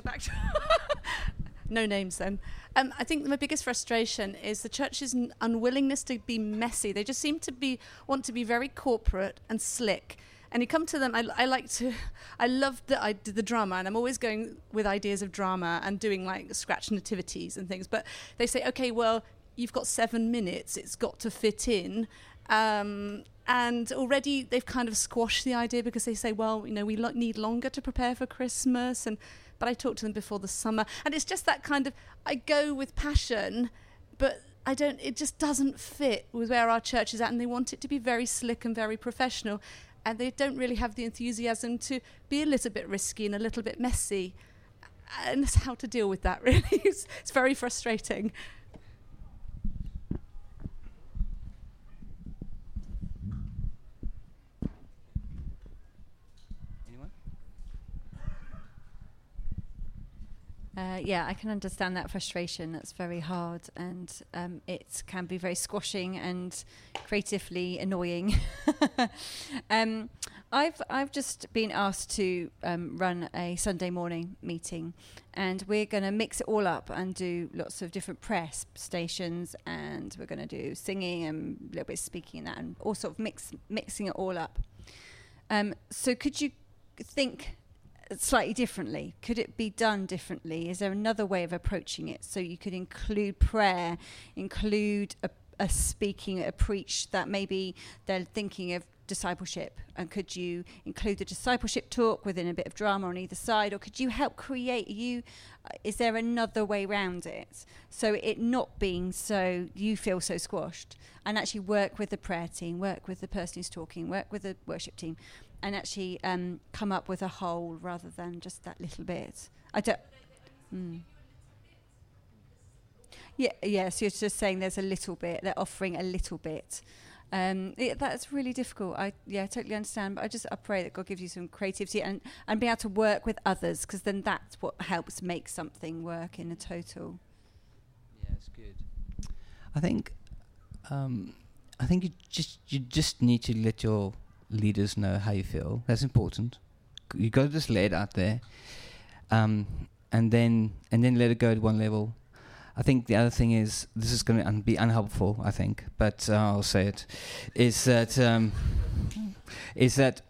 Back to no names then. Um, I think my biggest frustration is the church's n- unwillingness to be messy. They just seem to be want to be very corporate and slick. And you come to them, I, I like to, I love that I did the drama, and I'm always going with ideas of drama and doing like scratch nativities and things. But they say, okay, well, you've got seven minutes, it's got to fit in. Um, and already they've kind of squashed the idea because they say, well, you know, we lo- need longer to prepare for Christmas. And but I talked to them before the summer, and it's just that kind of, I go with passion, but I don't, it just doesn't fit with where our church is at, and they want it to be very slick and very professional, and they don't really have the enthusiasm to be a little bit risky and a little bit messy, and that's how to deal with that really. it's, it's very frustrating. Uh, yeah, I can understand that frustration. That's very hard, and um, it can be very squashing and creatively annoying. um, I've I've just been asked to um, run a Sunday morning meeting, and we're going to mix it all up and do lots of different press stations, and we're going to do singing and a little bit of speaking and that, and all sort of mix mixing it all up. Um, so could you think slightly differently? Could it be done differently? Is there another way of approaching it? So you could include prayer, include a, a speaking, a preach, that maybe they're thinking of discipleship, and could you include the discipleship talk within a bit of drama on either side? Or could you help create, you uh, is there another way around it, so it not being so you feel so squashed, and actually work with the prayer team, work with the person who's talking, work with the worship team, and actually um, come up with a whole rather than just that little bit. I don't... Mm. Yeah, yeah, so you're just saying there's a little bit, they're offering a little bit. Um, it, that's really difficult. I yeah, I totally understand, but I just I pray that God gives you some creativity and, and be able to work with others, because then that's what helps make something work in a total. Yeah, it's good. I think um, I think you just you just need to let your leaders know how you feel. That's important. You got to just lay it out there, um, and then and then let it go at one level. I think the other thing is, this is going to un- be unhelpful, I think, but uh, I'll say it, is that um, is that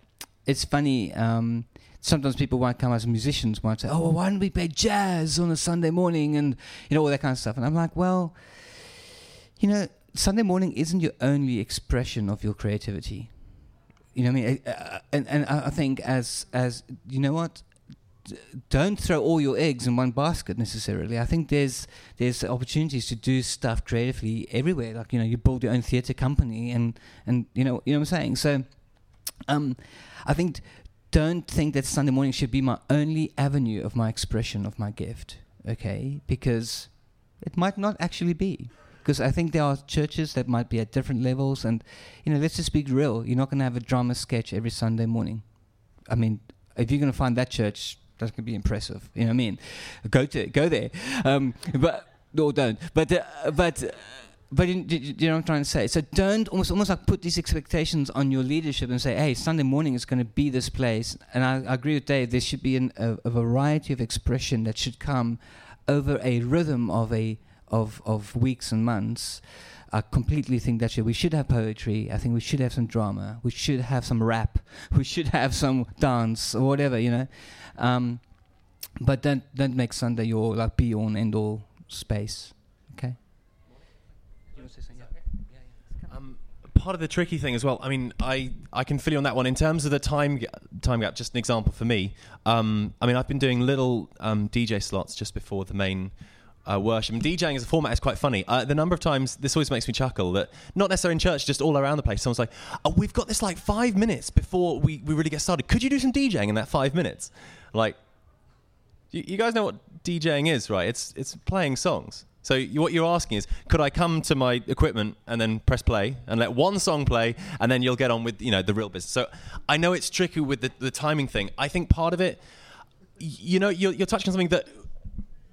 it's funny. Um, sometimes people might come as musicians, might say, "Oh, well, why don't we play jazz on a Sunday morning?" and you know all that kind of stuff. And I'm like, well, you know, Sunday morning isn't your only expression of your creativity. You know what I mean? Uh, and and I think as as you know what. D- don't throw all your eggs in one basket necessarily. I think there's there's opportunities to do stuff creatively everywhere. Like, you know, you build your own theatre company, and, and you know you know what I'm saying. So, um, I think t- don't think that Sunday morning should be my only avenue of my expression of my gift. Okay, because it might not actually be. Because I think there are churches that might be at different levels. And, you know, let's just be real. You're not going to have a drama sketch every Sunday morning. I mean, if you're going to find that church, that's going to be impressive. You know what I mean? Go to go there. Um, but, or don't. But, uh, but... Uh, But you, you know what I'm trying to say? So don't almost almost like put these expectations on your leadership and say, hey, Sunday morning is going to be this place. And I, I agree with Dave, there should be an, a, a variety of expression that should come over a rhythm of a of of weeks and months. I completely think that should, we should have poetry. I think we should have some drama. We should have some rap. We should have some dance or whatever, you know. Um, but don't, don't make Sunday your like be all and end all space, okay? Um, part of the tricky thing as well, I mean, I, I can fill you on that one. In terms of the time g- time gap, just an example for me, um, I mean, I've been doing little um, D J slots just before the main uh, worship. And DJing as a format is quite funny. Uh, the number of times, this always makes me chuckle, that not necessarily in church, just all around the place, someone's like, oh, we've got this like five minutes before we, we really get started. Could you do some DJing in that five minutes? Like, you, you guys know what DJing is, right? It's it's playing songs. So you, what you're asking is, could I come to my equipment and then press play and let one song play, and then you'll get on with, you know, the real business. So I know it's tricky with the, the timing thing. I think part of it, you know, you're, you're touching on something that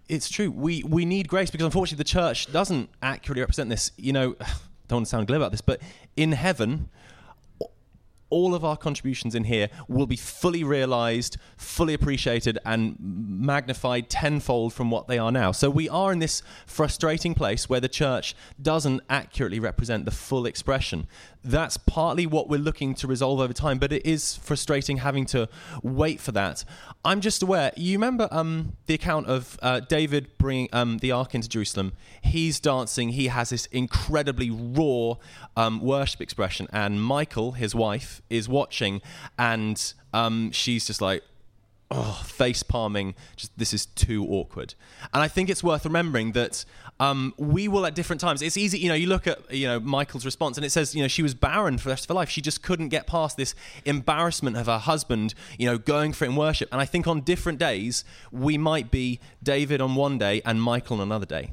it's true. We we need grace because unfortunately the church doesn't accurately represent this. You know, don't want to sound glib about this, but in heaven, all of our contributions in here will be fully realized, fully appreciated, and magnified tenfold from what they are now. So we are in this frustrating place where the church doesn't accurately represent the full expression. That's partly what we're looking to resolve over time, but it is frustrating having to wait for that. I'm just aware, you remember um, the account of uh, David bringing um, the Ark into Jerusalem. He's dancing. He has this incredibly raw um, worship expression. And Michal, his wife, is watching, and um, she's just like, oh, face palming, just this is too awkward. And I think it's worth remembering that um, we will at different times. It's easy, you know, you look at, you know, Michael's response and it says, you know, she was barren for the rest of her life. She just couldn't get past this embarrassment of her husband, you know, going for it in worship. And I think on different days, we might be David on one day and Michal on another day.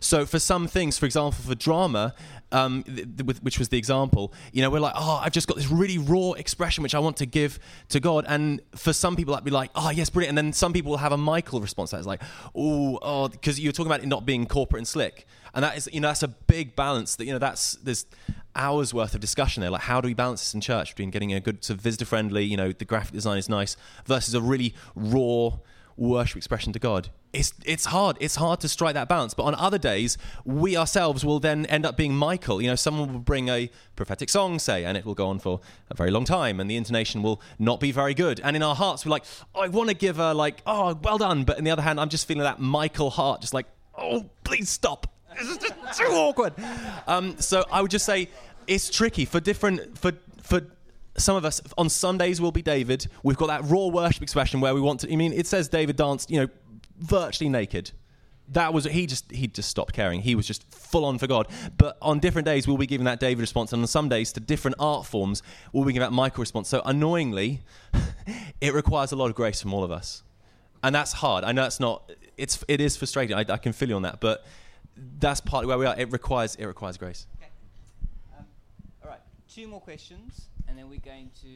So for some things, for example, for drama, um, th- th- which was the example, you know, we're like, oh, I've just got this really raw expression which I want to give to God. And for some people, that'd be like, oh, yes, brilliant. And then some people will have a Michal response that's like, Ooh, oh, because you're talking about it not being corporate and slick. And that is, you know, that's a big balance that, you know, that's, there's hours worth of discussion there. Like, how do we balance this in church between getting a good, sort of visitor friendly, you know, the graphic design is nice versus a really raw worship expression to God. It's it's hard. It's hard to strike that balance. But on other days, we ourselves will then end up being Michal. You know, someone will bring a prophetic song, say, and it will go on for a very long time, and the intonation will not be very good. And in our hearts, we're like, oh, I want to give her like, oh, well done. But on the other hand, I'm just feeling that Michal heart, just like, oh, please stop. This is just too awkward. Um, so I would just say it's tricky for different for for. Some of us, on Sundays, will be David. We've got that raw worship expression where we want to... I mean, it says David danced, you know, virtually naked. That was... He just he just stopped caring. He was just full on for God. But on different days, we'll be giving that David response. And on some days, to different art forms, we'll be giving that Michal response. So annoyingly, it requires a lot of grace from all of us. And that's hard. I know it's not... It's, it is frustrating. I, I can feel you on that. But that's partly where we are. It requires, it requires grace. Okay. Um, all right. Two more questions. And then we're going to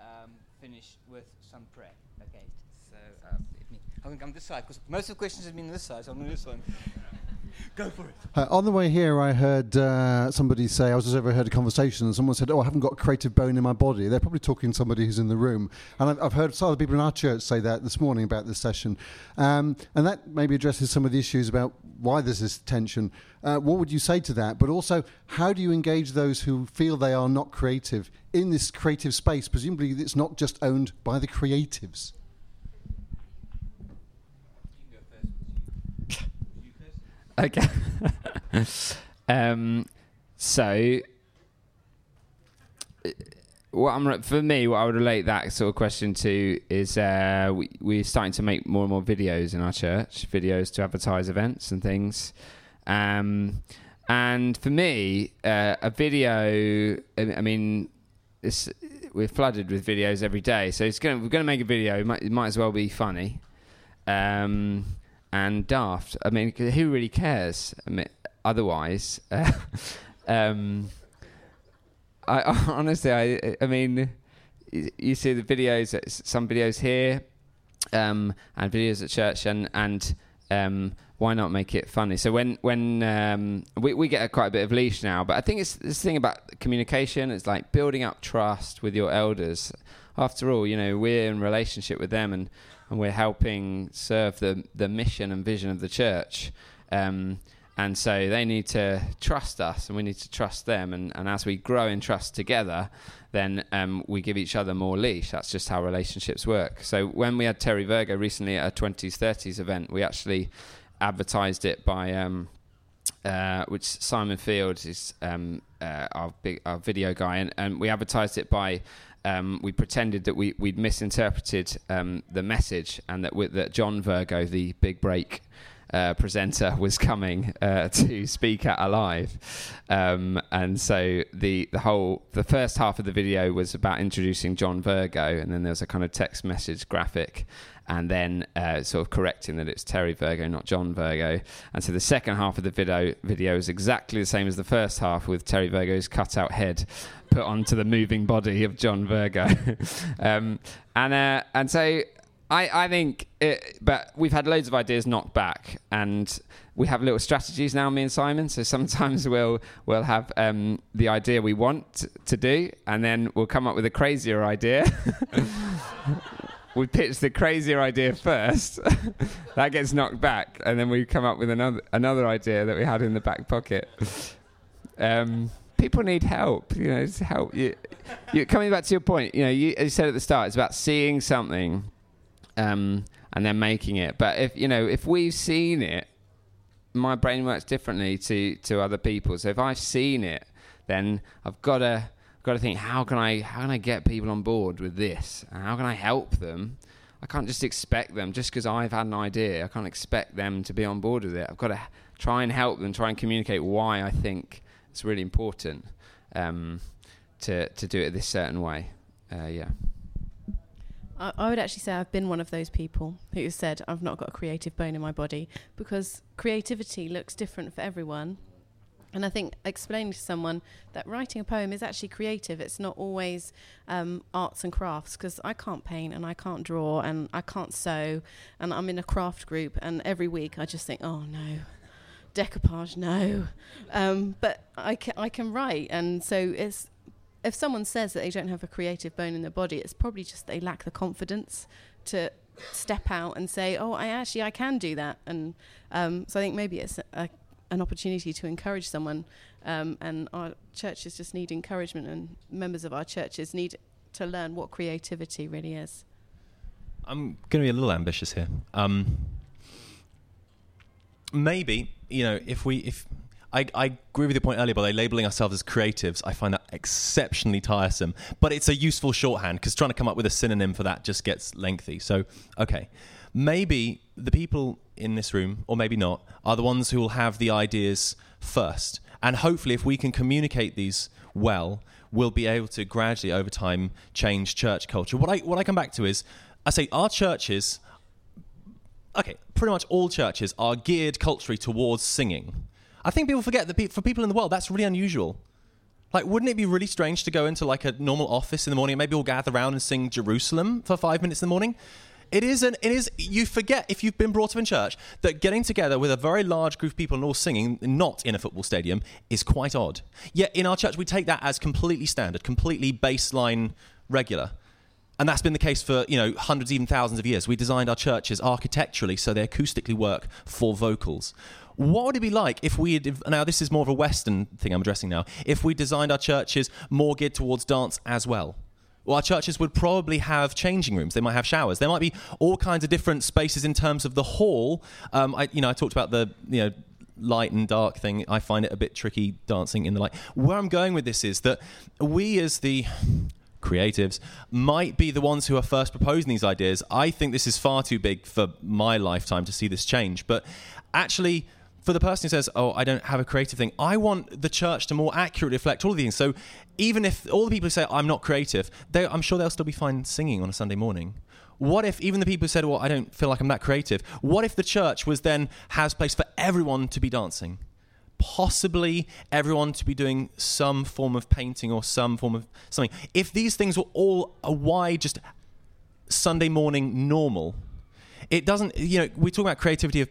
um, finish with some prayer. Okay, so um, I'm going to come this side because most of the questions have been this side, so I'm going to this one. Go for it. Uh, on the way here, I heard uh, somebody say, I was just overheard a conversation, and someone said, oh, I haven't got a creative bone in my body. They're probably talking to somebody who's in the room. And I've, I've heard some other people in our church say that this morning about this session. Um, and that maybe addresses some of the issues about why there's this tension. Uh, what would you say to that? But also, how do you engage those who feel they are not creative in this creative space? Presumably, it's not just owned by the creatives. Okay. um, so, what I'm re- for me, what I would relate that sort of question to is uh, we, we're starting to make more and more videos in our church, videos to advertise events and things. Um, and for me, uh, a video, I, I mean, it's, we're flooded with videos every day. So it's gonna, we're going to make a video. It might, it might as well be funny. Um... and daft. I mean, who really cares? I mean, otherwise. Uh, um, I honestly, I, I mean, you see the videos, some videos here, um, and videos at church, and and um, why not make it funny? So when when um, we we get a, quite a bit of leash now, but I think it's this thing about communication. It's like building up trust with your elders. After all, you know, we're in relationship with them, and, and we're helping serve the, the mission and vision of the church. Um, and so they need to trust us, and we need to trust them. And, and as we grow in trust together, then um, we give each other more leash. That's just how relationships work. So when we had Terry Virgo recently at a twenties, thirties event, we actually advertised it by... Um, Uh, which Simon Fields is um, uh, our big our video guy, and, and we advertised it by um, we pretended that we we'd misinterpreted um, the message, and that with that John Virgo, the big break uh, presenter, was coming uh, to speak at a live, um, and so the the whole the first half of the video was about introducing John Virgo, and then there was a kind of text message graphic. And then uh, sort of correcting that it's Terry Virgo, not John Virgo. And so the second half of the video video is exactly the same as the first half, with Terry Virgo's cut-out head put onto the moving body of John Virgo. um, and uh, and so I, I think... It, but we've had loads of ideas knocked back, and we have little strategies now, me and Simon. So sometimes we'll we'll have um, the idea we want to do, and then we'll come up with a crazier idea. We pitch the crazier idea first, that gets knocked back, and then we come up with another another idea that we had in the back pocket. Um, people need help, you know, to help you. You're coming back to your point, you know, you, as you said at the start, it's about seeing something um, and then making it. But if you know, if we've seen it, my brain works differently to to other people. So if I've seen it, then I've got to. Got to think, how can I how can I get people on board with this? And how can I help them? I can't just expect them, just because I've had an idea, I can't expect them to be on board with it. I've got to try and help them, try and communicate why I think it's really important um, to to do it this certain way. Uh, yeah. I, I would actually say I've been one of those people who said I've not got a creative bone in my body, because creativity looks different for everyone. And I think explaining to someone that writing a poem is actually creative. It's not always um, arts and crafts, because I can't paint and I can't draw and I can't sew, and I'm in a craft group, and every week I just think, oh no, decoupage, no. Um, but I, ca- I can write, and so it's if someone says that they don't have a creative bone in their body, it's probably just they lack the confidence to step out and say, oh, I actually, I can do that. And um, so I think maybe it's... a an opportunity to encourage someone, um, and our churches just need encouragement, and members of our churches need to learn what creativity really is. I'm going to be a little ambitious here. Um, maybe, you know, if we, if I, I agree with your point earlier by labelling ourselves as creatives, I find that exceptionally tiresome, but it's a useful shorthand, because trying to come up with a synonym for that just gets lengthy. So, okay, maybe the people in this room, or maybe not, are the ones who will have the ideas first. And hopefully, if we can communicate these well, we'll be able to gradually, over time, change church culture. What I what I come back to is, I say our churches, okay, pretty much all churches are geared culturally towards singing. I think people forget that pe- for people in the world, that's really unusual. Like, wouldn't it be really strange to go into like a normal office in the morning and maybe all gather around and sing Jerusalem for five minutes in the morning? It is an, it is, you forget, if you've been brought up in church, that getting together with a very large group of people and all singing, not in a football stadium, is quite odd. Yet in our church, we take that as completely standard, completely baseline regular. And that's been the case for, you know, hundreds, even thousands of years. We designed our churches architecturally so they acoustically work for vocals. What would it be like if we, if, now this is more of a Western thing I'm addressing now, if we designed our churches more geared towards dance as well? Well, our churches would probably have changing rooms. They might have showers. There might be all kinds of different spaces in terms of the hall. Um, I, you know, I talked about the, you know, light and dark thing. I find it a bit tricky dancing in the light. Where I'm going with this is that we as the creatives might be the ones who are first proposing these ideas. I think this is far too big for my lifetime to see this change. But actually... for the person who says, oh, I don't have a creative thing, I want the church to more accurately reflect all of these things. So even if all the people who say, I'm not creative, they, I'm sure they'll still be fine singing on a Sunday morning. What if even the people who said, well, I don't feel like I'm that creative, what if the church was then, has place for everyone to be dancing? possibly everyone to be doing some form of painting or some form of something. If these things were all a why just Sunday morning normal, it doesn't, you know, we talk about creativity of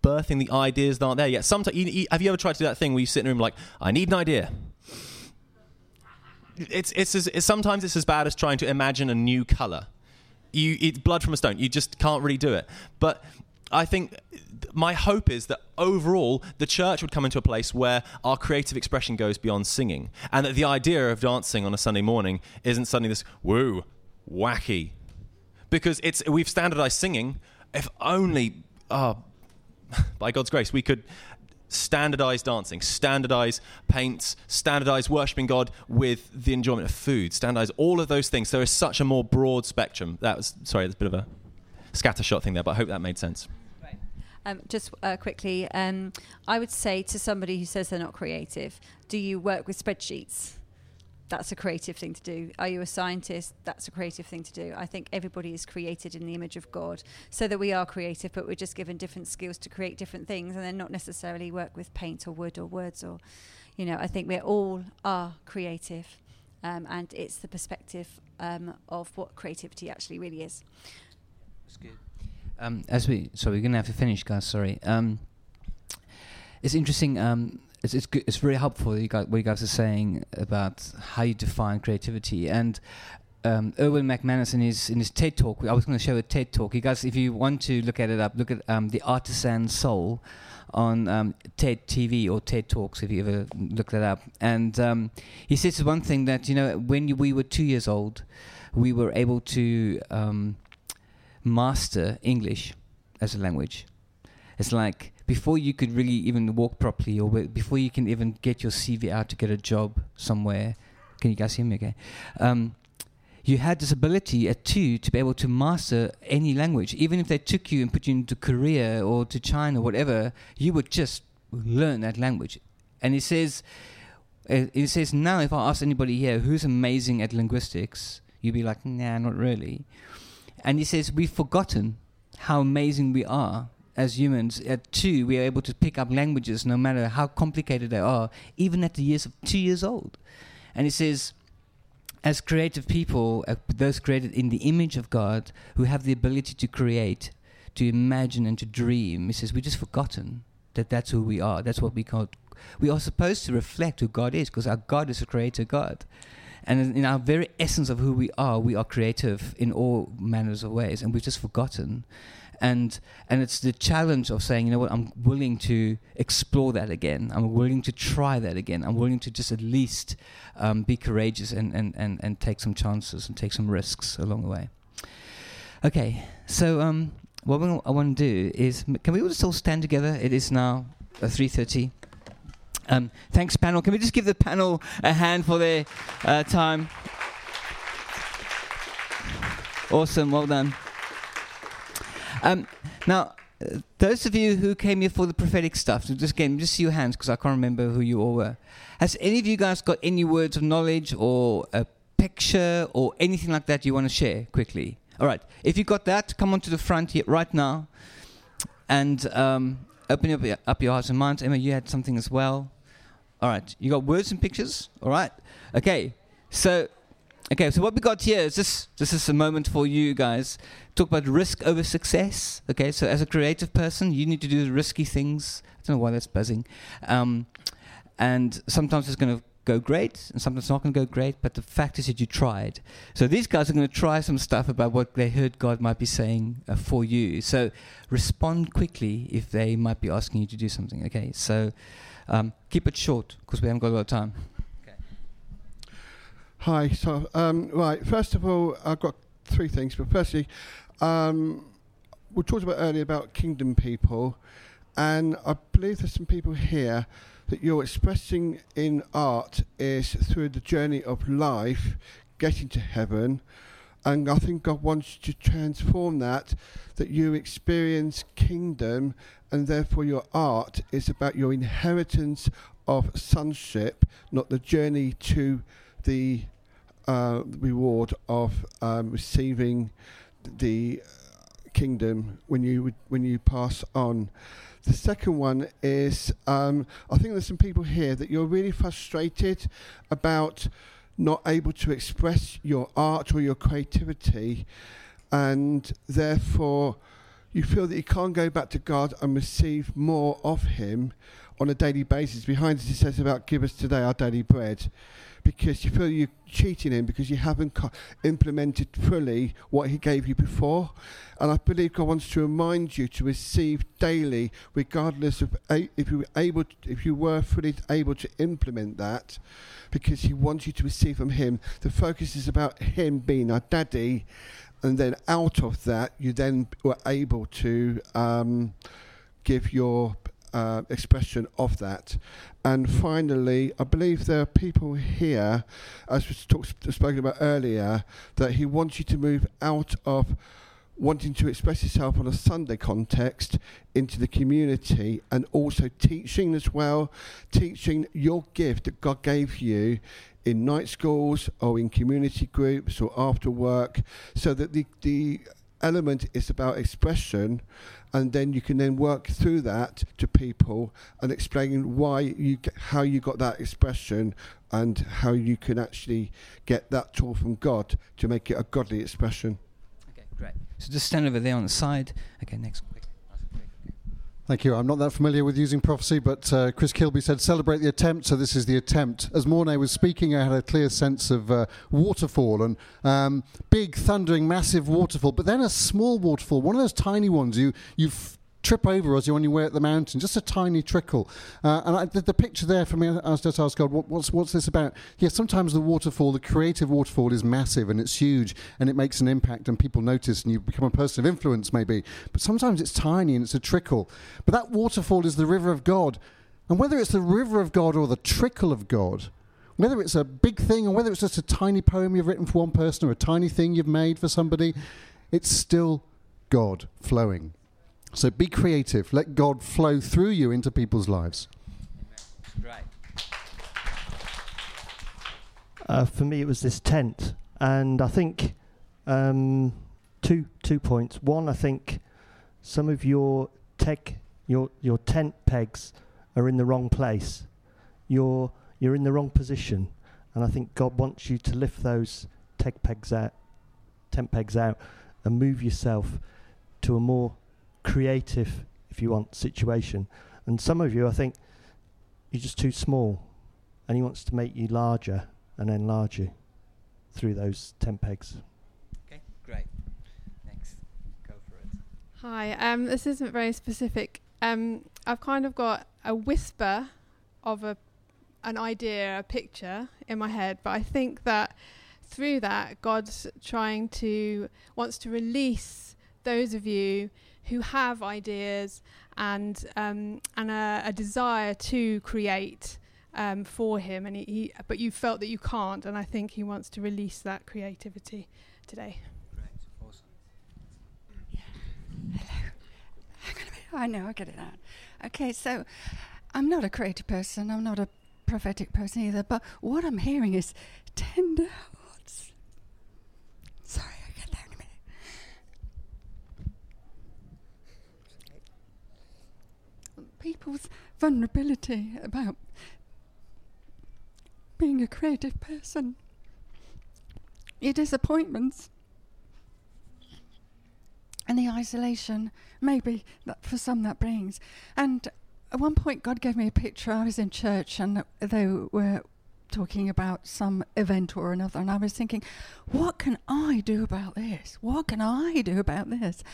birthing the ideas that aren't there yet. Sometimes, you, you, have you ever tried to do that thing where you sit in a room like, I need an idea? It's it's, as, it's sometimes it's as bad as trying to imagine a new colour. You it's blood from a stone. You just can't really do it. But I think my hope is that overall the church would come into a place where our creative expression goes beyond singing, and that the idea of dancing on a Sunday morning isn't suddenly this woo wacky, because it's we've standardised singing. If only, uh, by God's grace, we could standardise dancing, standardise paints, standardise worshipping God with the enjoyment of food, standardise all of those things. There is such a more broad spectrum. That was sorry, that's a bit of a scattershot thing there, but I hope that made sense. Um, just uh, quickly, um, I would say to somebody who says they're not creative, do you work with spreadsheets? That's a creative thing to do. Are you a scientist? That's a creative thing to do. I think everybody is created in the image of God, so that we are creative, but we're just given different skills to create different things, and then not necessarily work with paint or wood or words or, you know, I think we all are creative, um, and it's the perspective um, of what creativity actually really is. That's good. Um, as we, so we're going to have to finish, guys. Sorry. Um, it's interesting. Um, it's it's, good, it's very helpful. You guys, what you guys are saying about how you define creativity. And um, Erwin McManus in his in his TED talk. I was going to show a TED talk. You guys, if you want to look at it up, look at um, the Artisan Soul on um, TED T V or TED Talks. If you ever look that up. And um, he says one thing that, you know, when we were two years old, we were able to. Um, master English as a language. It's like before you could really even walk properly, or w- before you can even get your C V out to get a job somewhere. Can you guys hear me okay? Um, you had this ability at two to be able to master any language. Even if they took you and put you into Korea or to China or whatever, you would just learn that language. And it says, uh, it says now if I ask anybody here who's amazing at linguistics, you'd be like, nah, not really. And he says, we've forgotten how amazing we are as humans. At two, we are able to pick up languages no matter how complicated they are, even at the years of two years old. And he says, as creative people, uh, those created in the image of God, who have the ability to create, to imagine and to dream, he says, we've just forgotten that that's who we are. That's what we call, we are supposed to reflect who God is, because our God is a creator God. And in our very essence of who we are, we are creative in all manners of ways, and we've just forgotten. And and it's the challenge of saying, you know what, I'm willing to explore that again. I'm willing to try that again. I'm willing to just at least um, be courageous and, and, and, and take some chances and take some risks along the way. Okay, so um, what we, I want to do is, can we all just all stand together? It is now three thirty. Um, thanks, panel. Can we just give the panel a hand for their uh, time? Awesome. Well done. Um, now, uh, those of you who came here for the prophetic stuff, so just, again, just see your hands because I can't remember who you all were. Has any of you guys got any words of knowledge or a picture or anything like that you want to share quickly? All right. If you got that, come on to the front here right now. And... Um, Open up your, up your hearts and minds. Emma, you had something as well. All right. You got words and pictures? All right. Okay. So okay. So what we got here is this. This is a moment for you guys. Talk about risk over success. Okay. So as a creative person, you need to do risky things. I don't know why that's buzzing. Um, and sometimes it's going to go great, and sometimes it's not going to go great. But the fact is that you tried. So these guys are going to try some stuff about what they heard God might be saying uh, for you. So respond quickly if they might be asking you to do something. Okay, so um, keep it short because we haven't got a lot of time. Okay. Hi. So um, right. First of all, I've got three things. But firstly, um, we talked about earlier about kingdom people, and I believe there's some people here that you're expressing in art is through the journey of life, getting to heaven, and I think God wants to transform that, that you experience kingdom, and therefore your art is about your inheritance of sonship, not the journey to the uh, reward of um, receiving the kingdom when you when you pass on. The second one is, um, I think there's some people here that you're really frustrated about not able to express your art or your creativity, and therefore you feel that you can't go back to God and receive more of him on a daily basis. Behind us it says about give us today our daily bread, because you feel you're cheating him because you haven't co- implemented fully what he gave you before. And I believe God wants to remind you to receive daily, regardless of a- if you were able, to, if you were fully able to implement that, because he wants you to receive from him. The focus is about him being our daddy, and then out of that, you then were able to um, give your Uh, expression of that. And finally, I believe there are people here, as we talk, spoken about earlier, that he wants you to move out of wanting to express yourself on a Sunday context into the community, and also teaching as well, teaching your gift that God gave you in night schools or in community groups or after work, so that the, the element is about expression, and then you can then work through that to people and explain why you how you got that expression and how you can actually get that tool from God to make it a godly expression. Okay, great. So just stand over there on the side. Okay, next. Thank you. I'm not that familiar with using prophecy, but uh, Chris Kilby said, celebrate the attempt, so this is the attempt. As Monet was speaking, I had a clear sense of uh, waterfall, and um, big, thundering, massive waterfall, but then a small waterfall, one of those tiny ones you you f- trip over as you're on your way up the mountain, just a tiny trickle. Uh, and I, the, the picture there for me, I was just asked God, what, what's, what's this about? Yeah, sometimes the waterfall, the creative waterfall, is massive and it's huge and it makes an impact and people notice and you become a person of influence maybe. But sometimes it's tiny and it's a trickle. But that waterfall is the river of God. And whether it's the river of God or the trickle of God, whether it's a big thing or whether it's just a tiny poem you've written for one person or a tiny thing you've made for somebody, it's still God flowing. So be creative. Let God flow through you into people's lives. Right. Uh, for me, it was this tent, and I think um, two two points. One, I think some of your tech your your tent pegs are in the wrong place. You're you're in the wrong position, and I think God wants you to lift those tech pegs out, tent pegs out, and move yourself to a more creative, if you want, situation. And some of you, I think, you're just too small, and he wants to make you larger and enlarge you through those tent pegs. Okay, great. Next, go for it. Hi, um, this isn't very specific. Um, I've kind of got a whisper of a an idea, a picture in my head, but I think that through that, God's trying to wants to release those of you who have ideas and um, and a, a desire to create um, for him, and he, he but you felt that you can't, and I think he wants to release that creativity today. Great, awesome. Yeah. Hello. Hang on a minute. I know, I get it now. Okay, so I'm not a creative person. I'm not a prophetic person either. But what I'm hearing is tender hearts. Sorry. People's vulnerability about being a creative person, your disappointments, and the isolation, maybe, that for some that brings. And at one point God gave me a picture. I was in church and they were talking about some event or another, and I was thinking, what can I do about this? What can I do about this?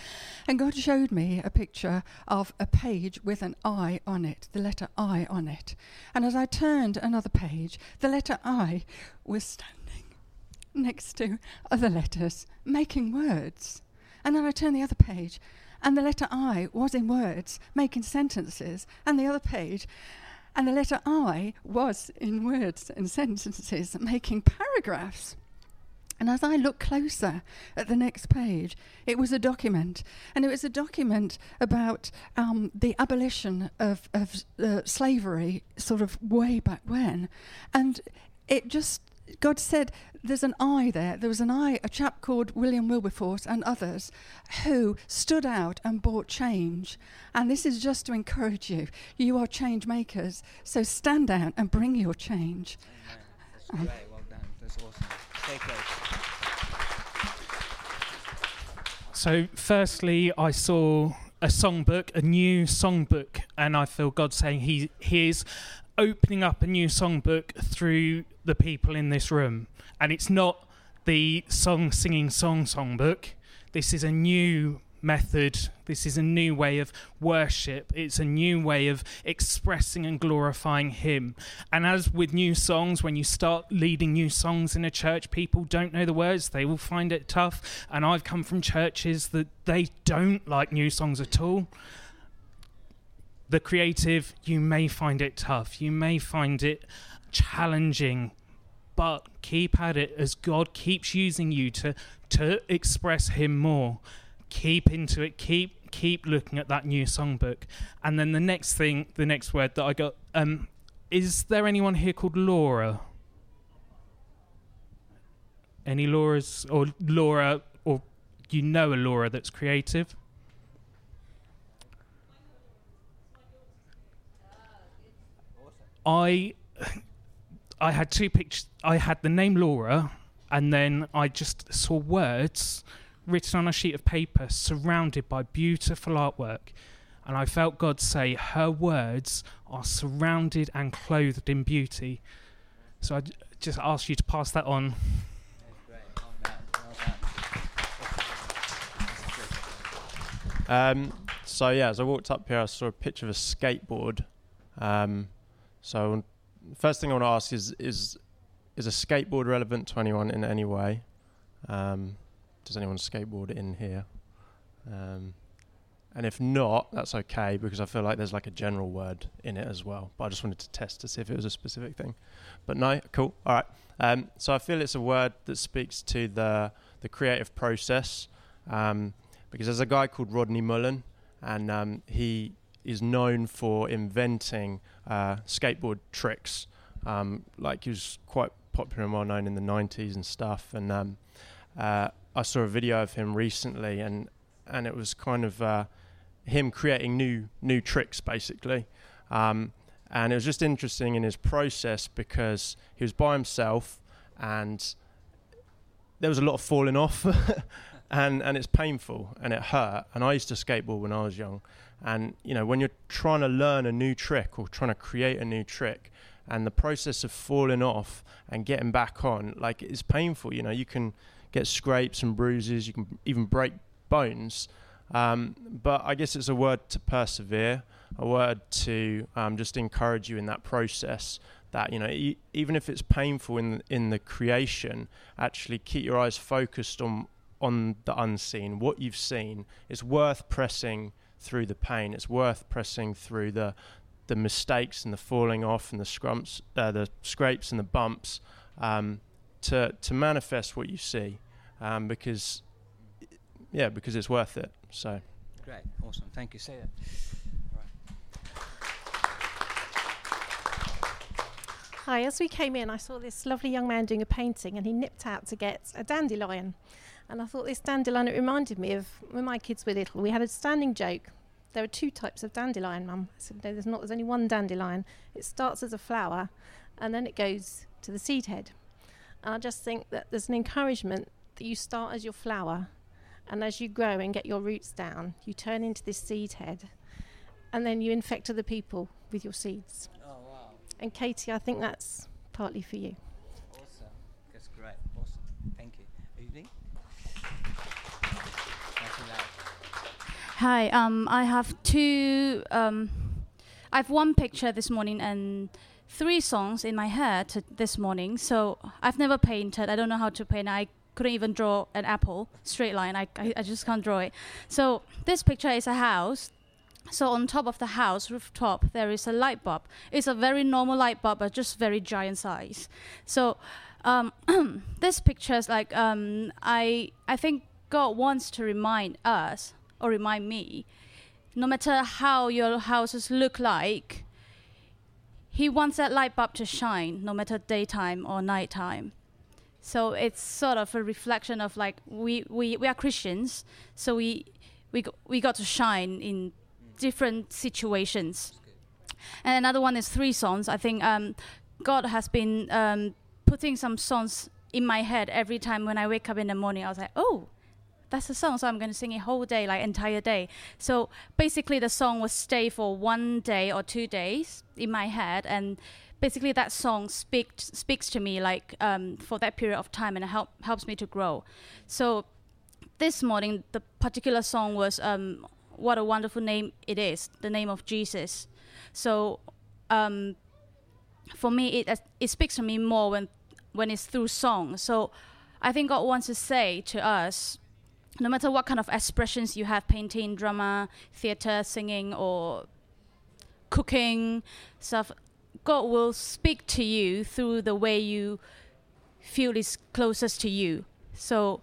And God showed me a picture of a page with an I on it, the letter I on it. And as I turned another page, the letter I was standing next to other letters, making words. And then I turned the other page, and the letter I was in words, making sentences, and the other page, and the letter I was in words and sentences, making paragraphs. And as I looked closer at the next page, it was a document. And it was a document about um, the abolition of, of uh, slavery, sort of way back when. And it just God said, there's an I there. There was an I, a chap called William Wilberforce and others who stood out and brought change. And this is just to encourage you. You are change makers. So stand out and bring your change. Amen. That's great. Well done. That's awesome. Stay close. So firstly, I saw a songbook, a new songbook, and I feel God saying he, he is opening up a new songbook through the people in this room. And it's not the song singing song songbook. This is a new method. This is a new way of worship. It's a new way of expressing and glorifying him. And as with new songs, when you start leading new songs in a church, people don't know the words. They will find it tough. And I've come from churches that they don't like new songs at all. The creative, you may find it tough. You may find it challenging. But keep at it as God keeps using you to, to express him more. Keep into it. Keep keep looking at that new songbook. And then the next thing, the next word that I got, um, is there anyone here called Laura? Any Lauras or Laura, or you know a Laura that's creative? I I had two pictures. I had the name Laura, and then I just saw words written on a sheet of paper surrounded by beautiful artwork. And I felt God say, her words are surrounded and clothed in beauty. So I just ask you to pass that on. Um, so yeah, as I walked up here, I saw a picture of a skateboard. Um, so first thing I want to ask is, is, is a skateboard relevant to anyone in any way? Um, Does anyone skateboard in here? Um, and if not, that's okay, because I feel like there's like a general word in it as well. But I just wanted to test to see if it was a specific thing. But no, cool, all right. Um, so I feel it's a word that speaks to the the creative process, um, because there's a guy called Rodney Mullen, and um, he is known for inventing uh, skateboard tricks. Um, like he was quite popular and well known in the nineties and stuff. And um, uh, I saw a video of him recently, and and it was kind of uh, him creating new new tricks basically, um, and it was just interesting in his process because he was by himself and there was a lot of falling off, and and it's painful and it hurt. And I used to skateboard when I was young, and you know when you're trying to learn a new trick or trying to create a new trick, and the process of falling off and getting back on, like it's painful. You know you can get scrapes and bruises, you can even break bones. Um, but I guess it's a word to persevere, a word to um, just encourage you in that process, that, you know, e- even if it's painful in, in the creation, actually keep your eyes focused on, on the unseen, what you've seen. It's worth pressing through the pain. It's worth pressing through the the mistakes and the falling off and the scrumps, uh, the scrapes and the bumps, um, to to manifest what you see, um, because yeah because it's worth it. So great, awesome, thank you. Say that. Right. Hi, as we came in I saw this lovely young man doing a painting, and he nipped out to get a dandelion, and I thought this dandelion, it reminded me of when my kids were little. We had a standing joke: there are two types of dandelion, Mum. I said, no, there's not, there's only one dandelion. It starts as a flower and then it goes to the seed head. And I just think that there's an encouragement that you start as your flower, and as you grow and get your roots down, you turn into this seed head, and then you infect other people with your seeds. Oh, wow. And Katie, I think that's partly for you. Awesome. That's great. Awesome. Thank you. Evening. Hi. Um, I have two... Um, I have one picture this morning and... three songs in my head t- this morning. So I've never painted. I don't know how to paint. I couldn't even draw an apple straight line. I, I I just can't draw it. So this picture is a house. So on top of the house rooftop there is a light bulb. It's a very normal light bulb, but just very giant size. So um, this picture is like um, I I think God wants to remind us, or remind me, no matter how your houses look like. He wants that light bulb to shine, no matter daytime or nighttime. So it's sort of a reflection of like we, we, we are Christians, so we we go, we got to shine in different situations. And another one is three songs. I think um, God has been um, putting some songs in my head every time when I wake up in the morning. I was like, oh, that's a song, so I'm going to sing it whole day, like entire day. So basically the song will stay for one day or two days in my head, and basically that song speaks speaks to me like um, for that period of time, and it help, helps me to grow. So this morning, the particular song was um, What a Wonderful Name It Is, the name of Jesus. So um, for me, it it speaks to me more when when it's through song. So I think God wants to say to us, no matter what kind of expressions you have, painting, drama, theatre, singing, or cooking, stuff, God will speak to you through the way you feel is closest to you. So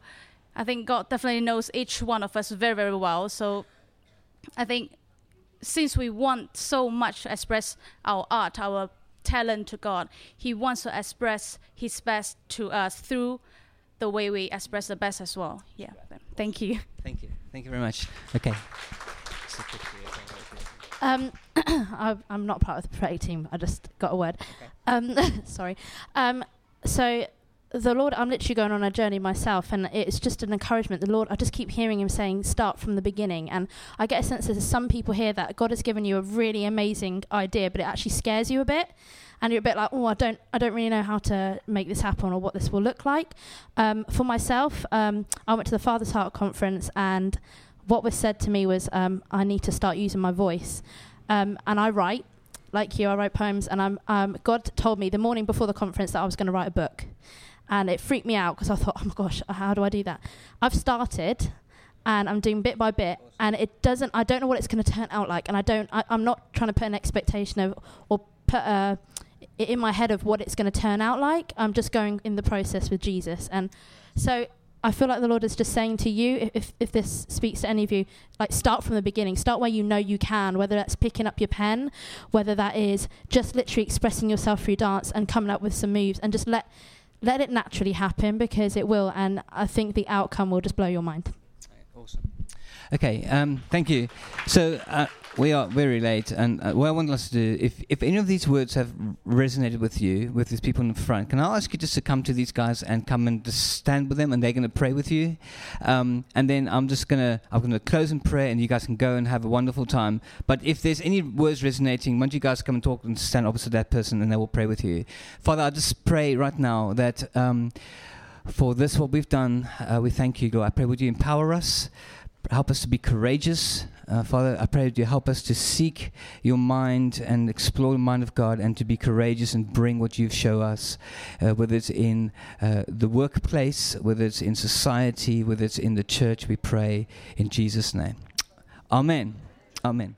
I think God definitely knows each one of us very, very well. So I think since we want so much to express our art, our talent to God, he wants to express his best to us through the way we express the best as well. Yeah. Thank you. Thank you. Thank you very much. Okay. Um, I'm not part of the prayer team. I just got a word. Okay. Um, sorry. Um, so the Lord, I'm literally going on a journey myself, and it's just an encouragement. The Lord, I just keep hearing him saying, start from the beginning. And I get a sense that there's some people here that God has given you a really amazing idea, but it actually scares you a bit. And you're a bit like, oh, I don't I don't really know how to make this happen or what this will look like. Um, for myself, um, I went to the Father's Heart Conference, and what was said to me was, um, I need to start using my voice. Um, and I write, like you, I write poems, and I'm, um, God told me the morning before the conference that I was going to write a book. And it freaked me out because I thought, oh my gosh, how do I do that? I've started, and I'm doing bit by bit, and it doesn't, I don't know what it's going to turn out like, and I don't, I, I'm not trying to put an expectation of, or put a, in my head of what it's going to turn out like. I'm just going in the process with Jesus. And so I feel like the Lord is just saying to you, if if this speaks to any of you, like start from the beginning, start where you know you can, whether that's picking up your pen, whether that is just literally expressing yourself through dance and coming up with some moves, and just let let it naturally happen, because it will, and I think the outcome will just blow your mind. Awesome. Okay, um, thank you. So uh, we are very late, and uh, what I want us to do, if, if any of these words have resonated with you, with these people in the front, can I ask you just to come to these guys and come and just stand with them, and they're going to pray with you, um, and then I'm just going to I'm going to close in prayer, and you guys can go and have a wonderful time. But if there's any words resonating, why don't you guys come and talk and stand opposite that person, and they will pray with you. Father, I just pray right now that um, for this, what we've done, uh, we thank you, God. I pray would you empower us. Help us to be courageous. Uh, Father, I pray that you help us to seek your mind and explore the mind of God, and to be courageous and bring what you've shown us, uh, whether it's in uh, the workplace, whether it's in society, whether it's in the church, we pray in Jesus' name. Amen. Amen.